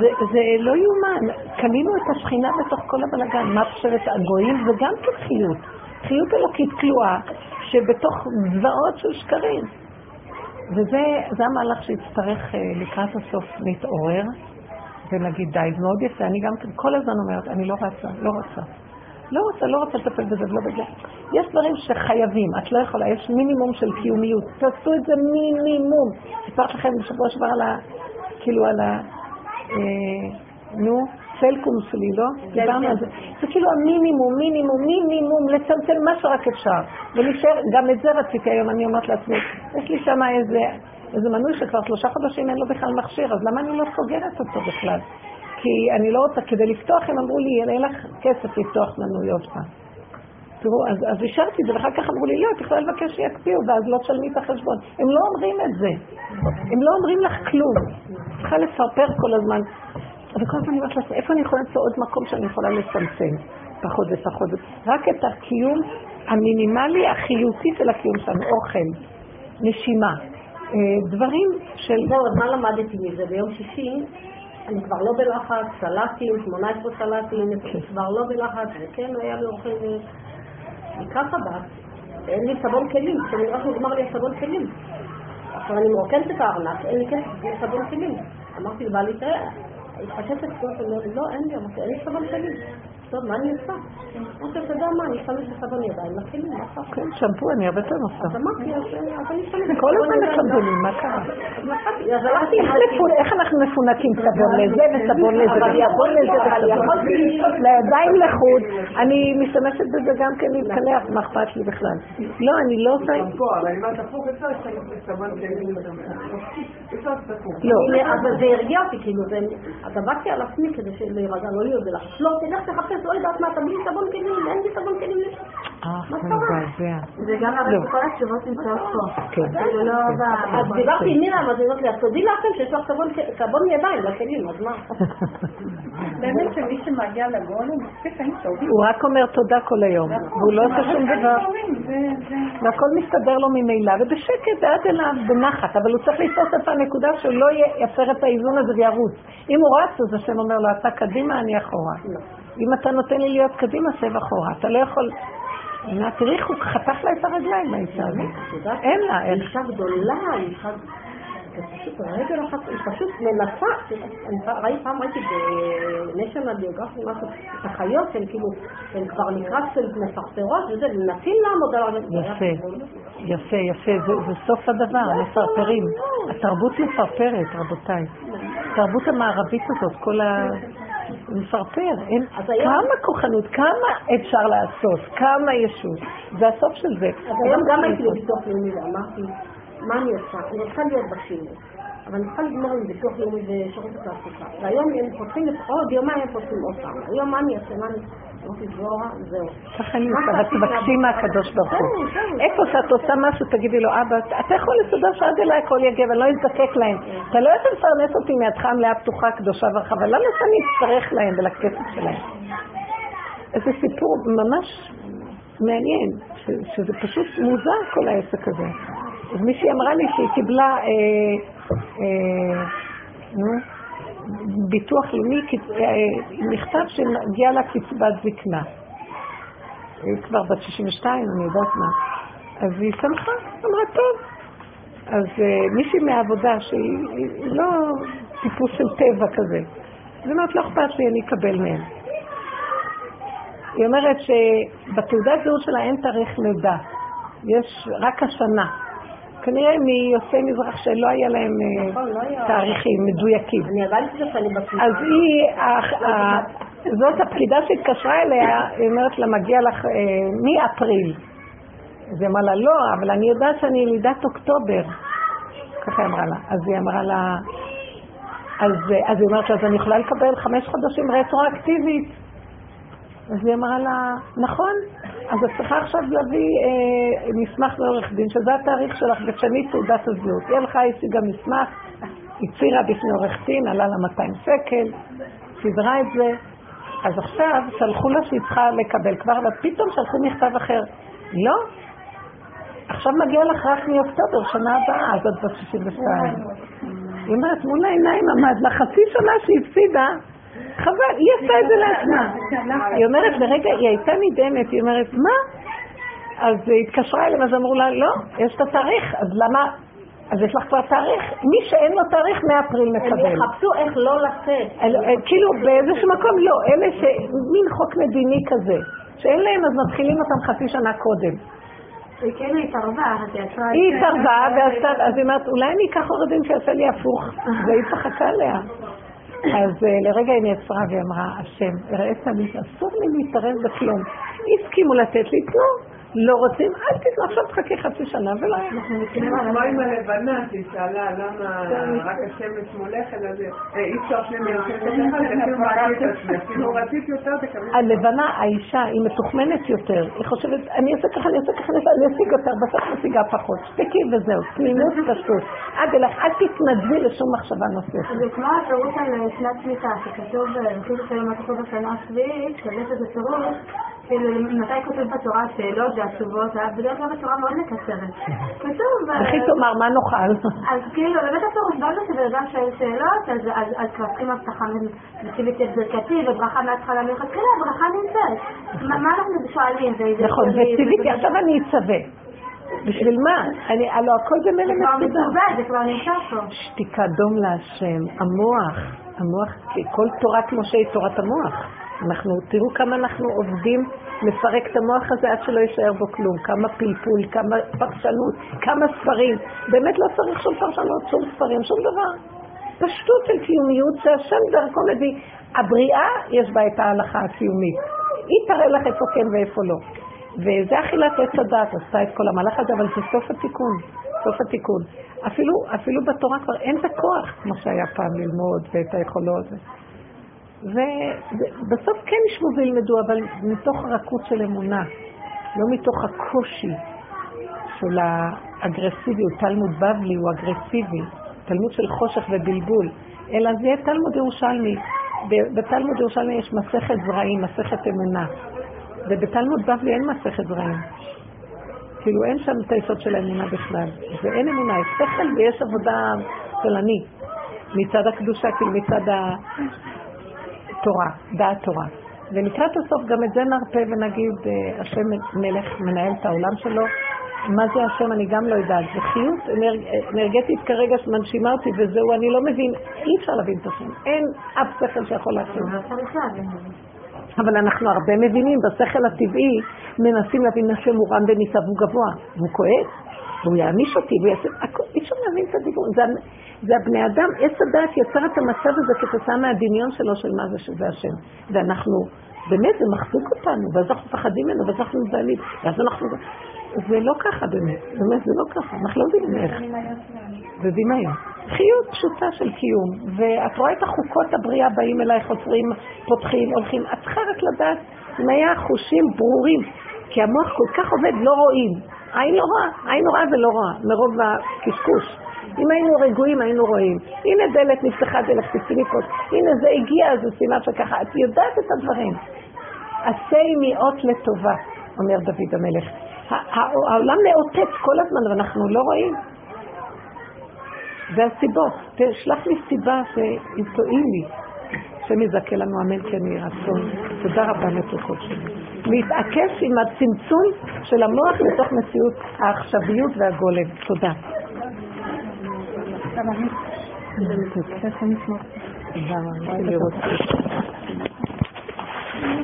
זה לא יומן, קנינו את השכינה בתוך כל הבלגן, מה פשרת הגויים, וגם כחיות, חיות אלוקית כלואה, שבתוך זוועות של שקרים. וזה המהלך שהצטרך לקראת הסוף להתעורר ולהגיד די, זה מאוד יפה. אני גם כל הזמן אומרת, אני לא רצה, לא רצה. לא רוצה, לא רוצה לטפל בזה, לא בגלל. יש דברים שחייבים, את לא יכולה, יש מינימום של קיומיות. תעשו את זה מינימום. סיפרת לכם בשבוע שבר על ה... כאילו על ה... נו, סלקום שלי, לא? דיברנו על זה. זה כאילו המינימום, מינימום, מינימום, לצמצל מה שרק אפשר. ולהישאר, גם את זה רציתי היום, אני אומרת לעצמי, יש לי שם איזה, איזה מנוי שכבר שלושה חודשים אין לו בכלל מכשיר, אז למה אני לא סוגרת אותו בכלל? כי אני לא רוצה, כדי לפתוח, הם אמרו לי, אין לך כסף לפתוח מנויות פעם. תראו, אז, אז השארתי את זה, ואחר כך אמרו לי, לא, את יכולה לבקש שיקפיאו, ואז לא תשלמי את החשבון. הם לא אומרים את זה. הם לא אומרים לך כלום. צריכה לפרפר כל הזמן. וכל הזמן אני אומרת לך, איפה אני יכולה למצוא עוד מקום שאני יכולה לצמצם? פחות ופחות. רק את הקיום המינימלי, החיותי של הקיום שם, אוכל, נשימה, דברים של... זהו, אז מה למדתי מזה? ביום שישי, אני כבר לא בלחץ, סלטים, שמונה עשרה סלטים, אני כבר לא בלחץ, וכן, היה לי אוכל לקראת הבא, אין לי סבון כלים, כשאני רק נגמר לי סבון כלים. עכשיו אני מרוקנת את הארנק, אין לי כסף סבון כלים. אמרתי לבעלי, תראה, התחשבת את כל זה, לא, אין לי, אין לי סבון כלים. טוב, מה אני עושה? אני חושב, אתה יודע מה, אני אשתמש בסבון ידיים, לכלים, מה חשוב? כן, שמפו, אני הרבה יותר עושה. אז אמרתי, אז אני אשתמש כל הזמן מסבונים, מה קרה? איך אנחנו מפונקים סבון לזה וסבון לזה וסבון לזה וסבון לזה? לידיים לחוד, אני משתמשת בזה גם כן להתקלח, מה אכפת לי בכלל? לא, אני לא עושה... אבל אם את הפוך, אפשר לסבון כזה. אבל זה הרגיע אותי, כאילו, אתה באתי על עצמי כדי להירגע, לא להיות ולחש. לא, תלך תחפש, לא יודעת מה, אתה בלי סבון כלים, אין לי סבון כלים לזה. מה קרה? זה גם הרבה כל התשובות נמצאות פה. כן. אז דיברתי עם מירה, אז היא אומרת לי, אז תודי לכם שיש לך סבון ידיים, לכלים, אז מה? באמת שמי שמגיע לגאולה, הוא רק אומר תודה כל היום, והוא לא עושה שום דבר. והכל מסתדר לו ממילא, ובשקט, ועד אליו, בנחת, אבל הוא צריך לתפוס את הנקודה שהוא לא יפר את האיזון הזה וירוץ. אם הוא רץ, אז השם אומר לו, אתה קדימה, אני אחורה. אם אתה נותן לי להיות קדימה, סב אחורה. אתה לא יכול... הנה, תראי, הוא חתך לה את הרגליים, האישה הזאת. אין לה, אין. אישה גדולה, אישה... פשוט הרגל אחת, היא פשוט מנסה. ראי פעם, ראיתי בנשן הביוגרפי, משהו, את החיות, הן כאילו, הן כבר נקרא קצת מסרפרות, וזה, מנסים לעמוד על הרגליים. יפה, יפה, יפה, זה סוף הדבר, מסרפרים. התרבות מסרפרת, רבותיי. התרבות המערבית הזאת, כל ה... מסרפר, כמה כוחנות, כמה אפשר לעשות, כמה ישות, זה הסוף של זה. אז היום גם הייתי לביטוח לאומי ואמרתי, מה אני עושה? אני רוצה להיות בשימוש, אבל אני צריכה לגמור עם ביטוח לאומי ושירות התעסוקה. והיום הם פותחים עוד יומיים, הם פותחים עוד פעם. היום מה אני עושה? מה אני עושה? ככה אני עושה, את מבקשים מהקדוש ברוך הוא. איפה שאת עושה משהו, תגידי לו, אבא, אתה יכול לסדר שעד אליי הכל יגיע, ואני לא אזדקק להם. אתה לא יכול לפרנס אותי מידך המלאה פתוחה, קדושה ורחבה, אבל לא נשאר להצטרך להם ולכסף שלהם. איזה סיפור ממש מעניין, שזה פשוט מוזר כל העסק הזה. אז מישהי אמרה לי שהיא קיבלה ביטוח לאומי, מכתב שמגיע לה קצבת זקנה. היא כבר בת שישים ושתיים, אני יודעת מה. אז היא שמחה, אמרה טוב. אז מישהי מהעבודה שהיא לא טיפוס של טבע כזה, זאת אומרת, לא אכפת לי, אני אקבל מהם. היא אומרת שבתעודת זהות שלה אין תאריך לידה, יש רק השנה. כנראה מיוסי מזרח שלא היה להם תאריכים מדויקים. אני הבנתי לך, אני בפליטה. אז היא, זאת הפקידה שהתקשרה אליה, היא אומרת לה, מגיע לך מאפריל. אז היא אמרה לה, לא, אבל אני יודעת שאני ילידת אוקטובר. ככה היא אמרה לה. אז היא אמרה לה, אז היא אומרת לה, אז אני יכולה לקבל חמש חודשים רטרואקטיבית. אז היא אמרה לה, נכון? אז את צריכה עכשיו להביא אה, מסמך לעורך דין, שזה התאריך שלך ושני תעודת הזהות. היא הלכה, השיגה מסמך, הצירה בפני עורך דין, עלה לה מאתיים שקל, סדרה את זה. אז עכשיו שלחו לה שהיא צריכה לקבל כבר, ופתאום שלחו מכתב אחר. לא? עכשיו מגיע לך רק מאוקטובר, שנה הבאה, אז את בת שישים ושתיים. היא אומרת, מול העיניים עמד לה חצי שנה שהיא הפסידה, חבל, היא עשה את זה לעצמה. היא אומרת, ברגע, היא הייתה נדהמת, היא אומרת, מה? אז היא התקשרה אליהם, אז אמרו לה, לא, יש את התאריך, אז למה? אז יש לך כבר תאריך. מי שאין לו תאריך, מאפריל מקבל. הם יחפשו איך לא לצאת. כאילו, באיזשהו מקום, לא, אלה שמין חוק מדיני כזה, שאין להם, אז מתחילים אותם חצי שנה קודם. היא כן התערבה, היא התערבה, אז היא אומרת, אולי אני אקח עורדים שיעשה לי הפוך, והיא צחקה עליה. אז לרגע היא נעצרה ואמרה, השם, הראית לי, אסור לי להתערב בכלום. הסכימו לתת לי, תנו, לא רוצים, אל תתנו, עכשיו תחכה חצי שנה ולא. מה עם הלבנה ששאלה, למה רק השמש מולכת, אז אי אפשר שמייחדת לך, תכף מערבת את עצמך, כאילו רצית יותר, תקבלת. הלבנה, האישה, היא מתוחמנת יותר, היא חושבת, אני אעשה ככה, אני אעשה ככה, אני אשיג יותר, בסך נשיגה פחות, שתקי וזהו, תמימות פשוט. עד אלך, אל תתנדבי לשום מחשבה נוספת. זה כמו הפירוט על שנת שמיטה, שכתוב, וכתוב שלמה כתוב בשנה השביעית, כתוב את הפירוט, מתי כותב בתורה שאלות והתשובות, בדרך כלל בתורה מאוד מקצרת. הכי תאמר, מה נוכל? אז כאילו, בבית התורות בא זה שבאדם שאל שאלות, אז כבכים הבטחה מציבית את ברכתי, וברכה מהתחלה מלכתחילה, הברכה נמצאת. מה אנחנו שואלים? נכון, וציביתי, עכשיו אני אצווה. בשביל מה? הלוא הכל זה מלא מצווה. זה כבר נמצא פה. שתיקה דום להשם, המוח, המוח, כל תורת משה היא תורת המוח. אנחנו, תראו כמה אנחנו עובדים לפרק את המוח הזה עד שלא יישאר בו כלום. כמה פלפול, כמה פרשנות, כמה ספרים. באמת לא צריך שום פרשנות, שום ספרים, שום דבר. פשטות של קיומיות שהשם דרכו מביא. הבריאה יש בה את ההלכה הקיומית. היא תראה לך איפה כן ואיפה לא. וזה אכילת עץ הדעת, עשתה את כל המהלך הזה, אבל זה סוף התיקון. סוף התיקון. אפילו, אפילו בתורה כבר אין את הכוח, כמו שהיה פעם ללמוד ואת היכולות. ובסוף כן ישבו וילמדו, אבל מתוך רכות של אמונה, לא מתוך הקושי של האגרסיביות. תלמוד בבלי הוא אגרסיבי, תלמוד של חושך ובלבול, אלא זה יהיה תלמוד ירושלמי. בתלמוד ירושלמי יש מסכת זרעים, מסכת אמונה, ובתלמוד בבלי אין מסכת זרעים, כאילו אין שם את היסוד של האמונה בכלל, ואין אמונה, יש שכל ויש עבודה תלני מצד הקדושה, כאילו מצד ה... תורה, דעת תורה. ולקראת הסוף גם את זה נרפה ונגיד, השם מלך מנהל את העולם שלו. מה זה השם? אני גם לא יודעת. זה חיות אנרגטית כרגע שמנשימה אותי, וזהו, אני לא מבין. אי אפשר להבין את השם. אין אף שכל שיכול להכיר. אבל אנחנו הרבה מבינים, בשכל הטבעי מנסים להבין השם הוא רם וניסה והוא גבוה. והוא כועס, והוא יעניש אותי, והוא יעשה... אי אפשר להבין את הדיבור. זה... זה הבני אדם, עץ הדעת יצר את המצב הזה כתוצאה מהדמיון שלו של מה זה שזה השם. ואנחנו, באמת זה מחזיק אותנו, ואז אנחנו פחדים ממנו, ואז אנחנו מזעלים, ואז אנחנו... זה לא ככה באמת, באמת זה לא ככה, אנחנו לא יודעים איך. זה דמיון. חיות פשוטה של קיום, ואת רואה את החוקות הבריאה באים אליי, חוזרים, פותחים, הולכים, את צריכה רק לדעת, אם היה חושים ברורים, כי המוח כל כך עובד, לא רואים. עין לא רואה, עין רואה ולא רואה, מרוב הקשקוש. אם היינו רגועים, היינו רואים. הנה דלת נפתחה, דלת פסיפות. הנה זה הגיע, אז הוא סימן שככה. את יודעת את הדברים. עשי מיעוט לטובה, אומר דוד המלך. העולם מעוטט כל הזמן, ואנחנו לא רואים. זה הסיבות. תשלח לי סיבה שיתועיל לי. שמזכה לנו אמן כן יהי רצון. תודה רבה מתוקות שלי. להתעקש עם הצמצום של המוח לתוך מציאות העכשוויות והגולם. תודה. תודה רבה. תודה רבה. תודה רבה.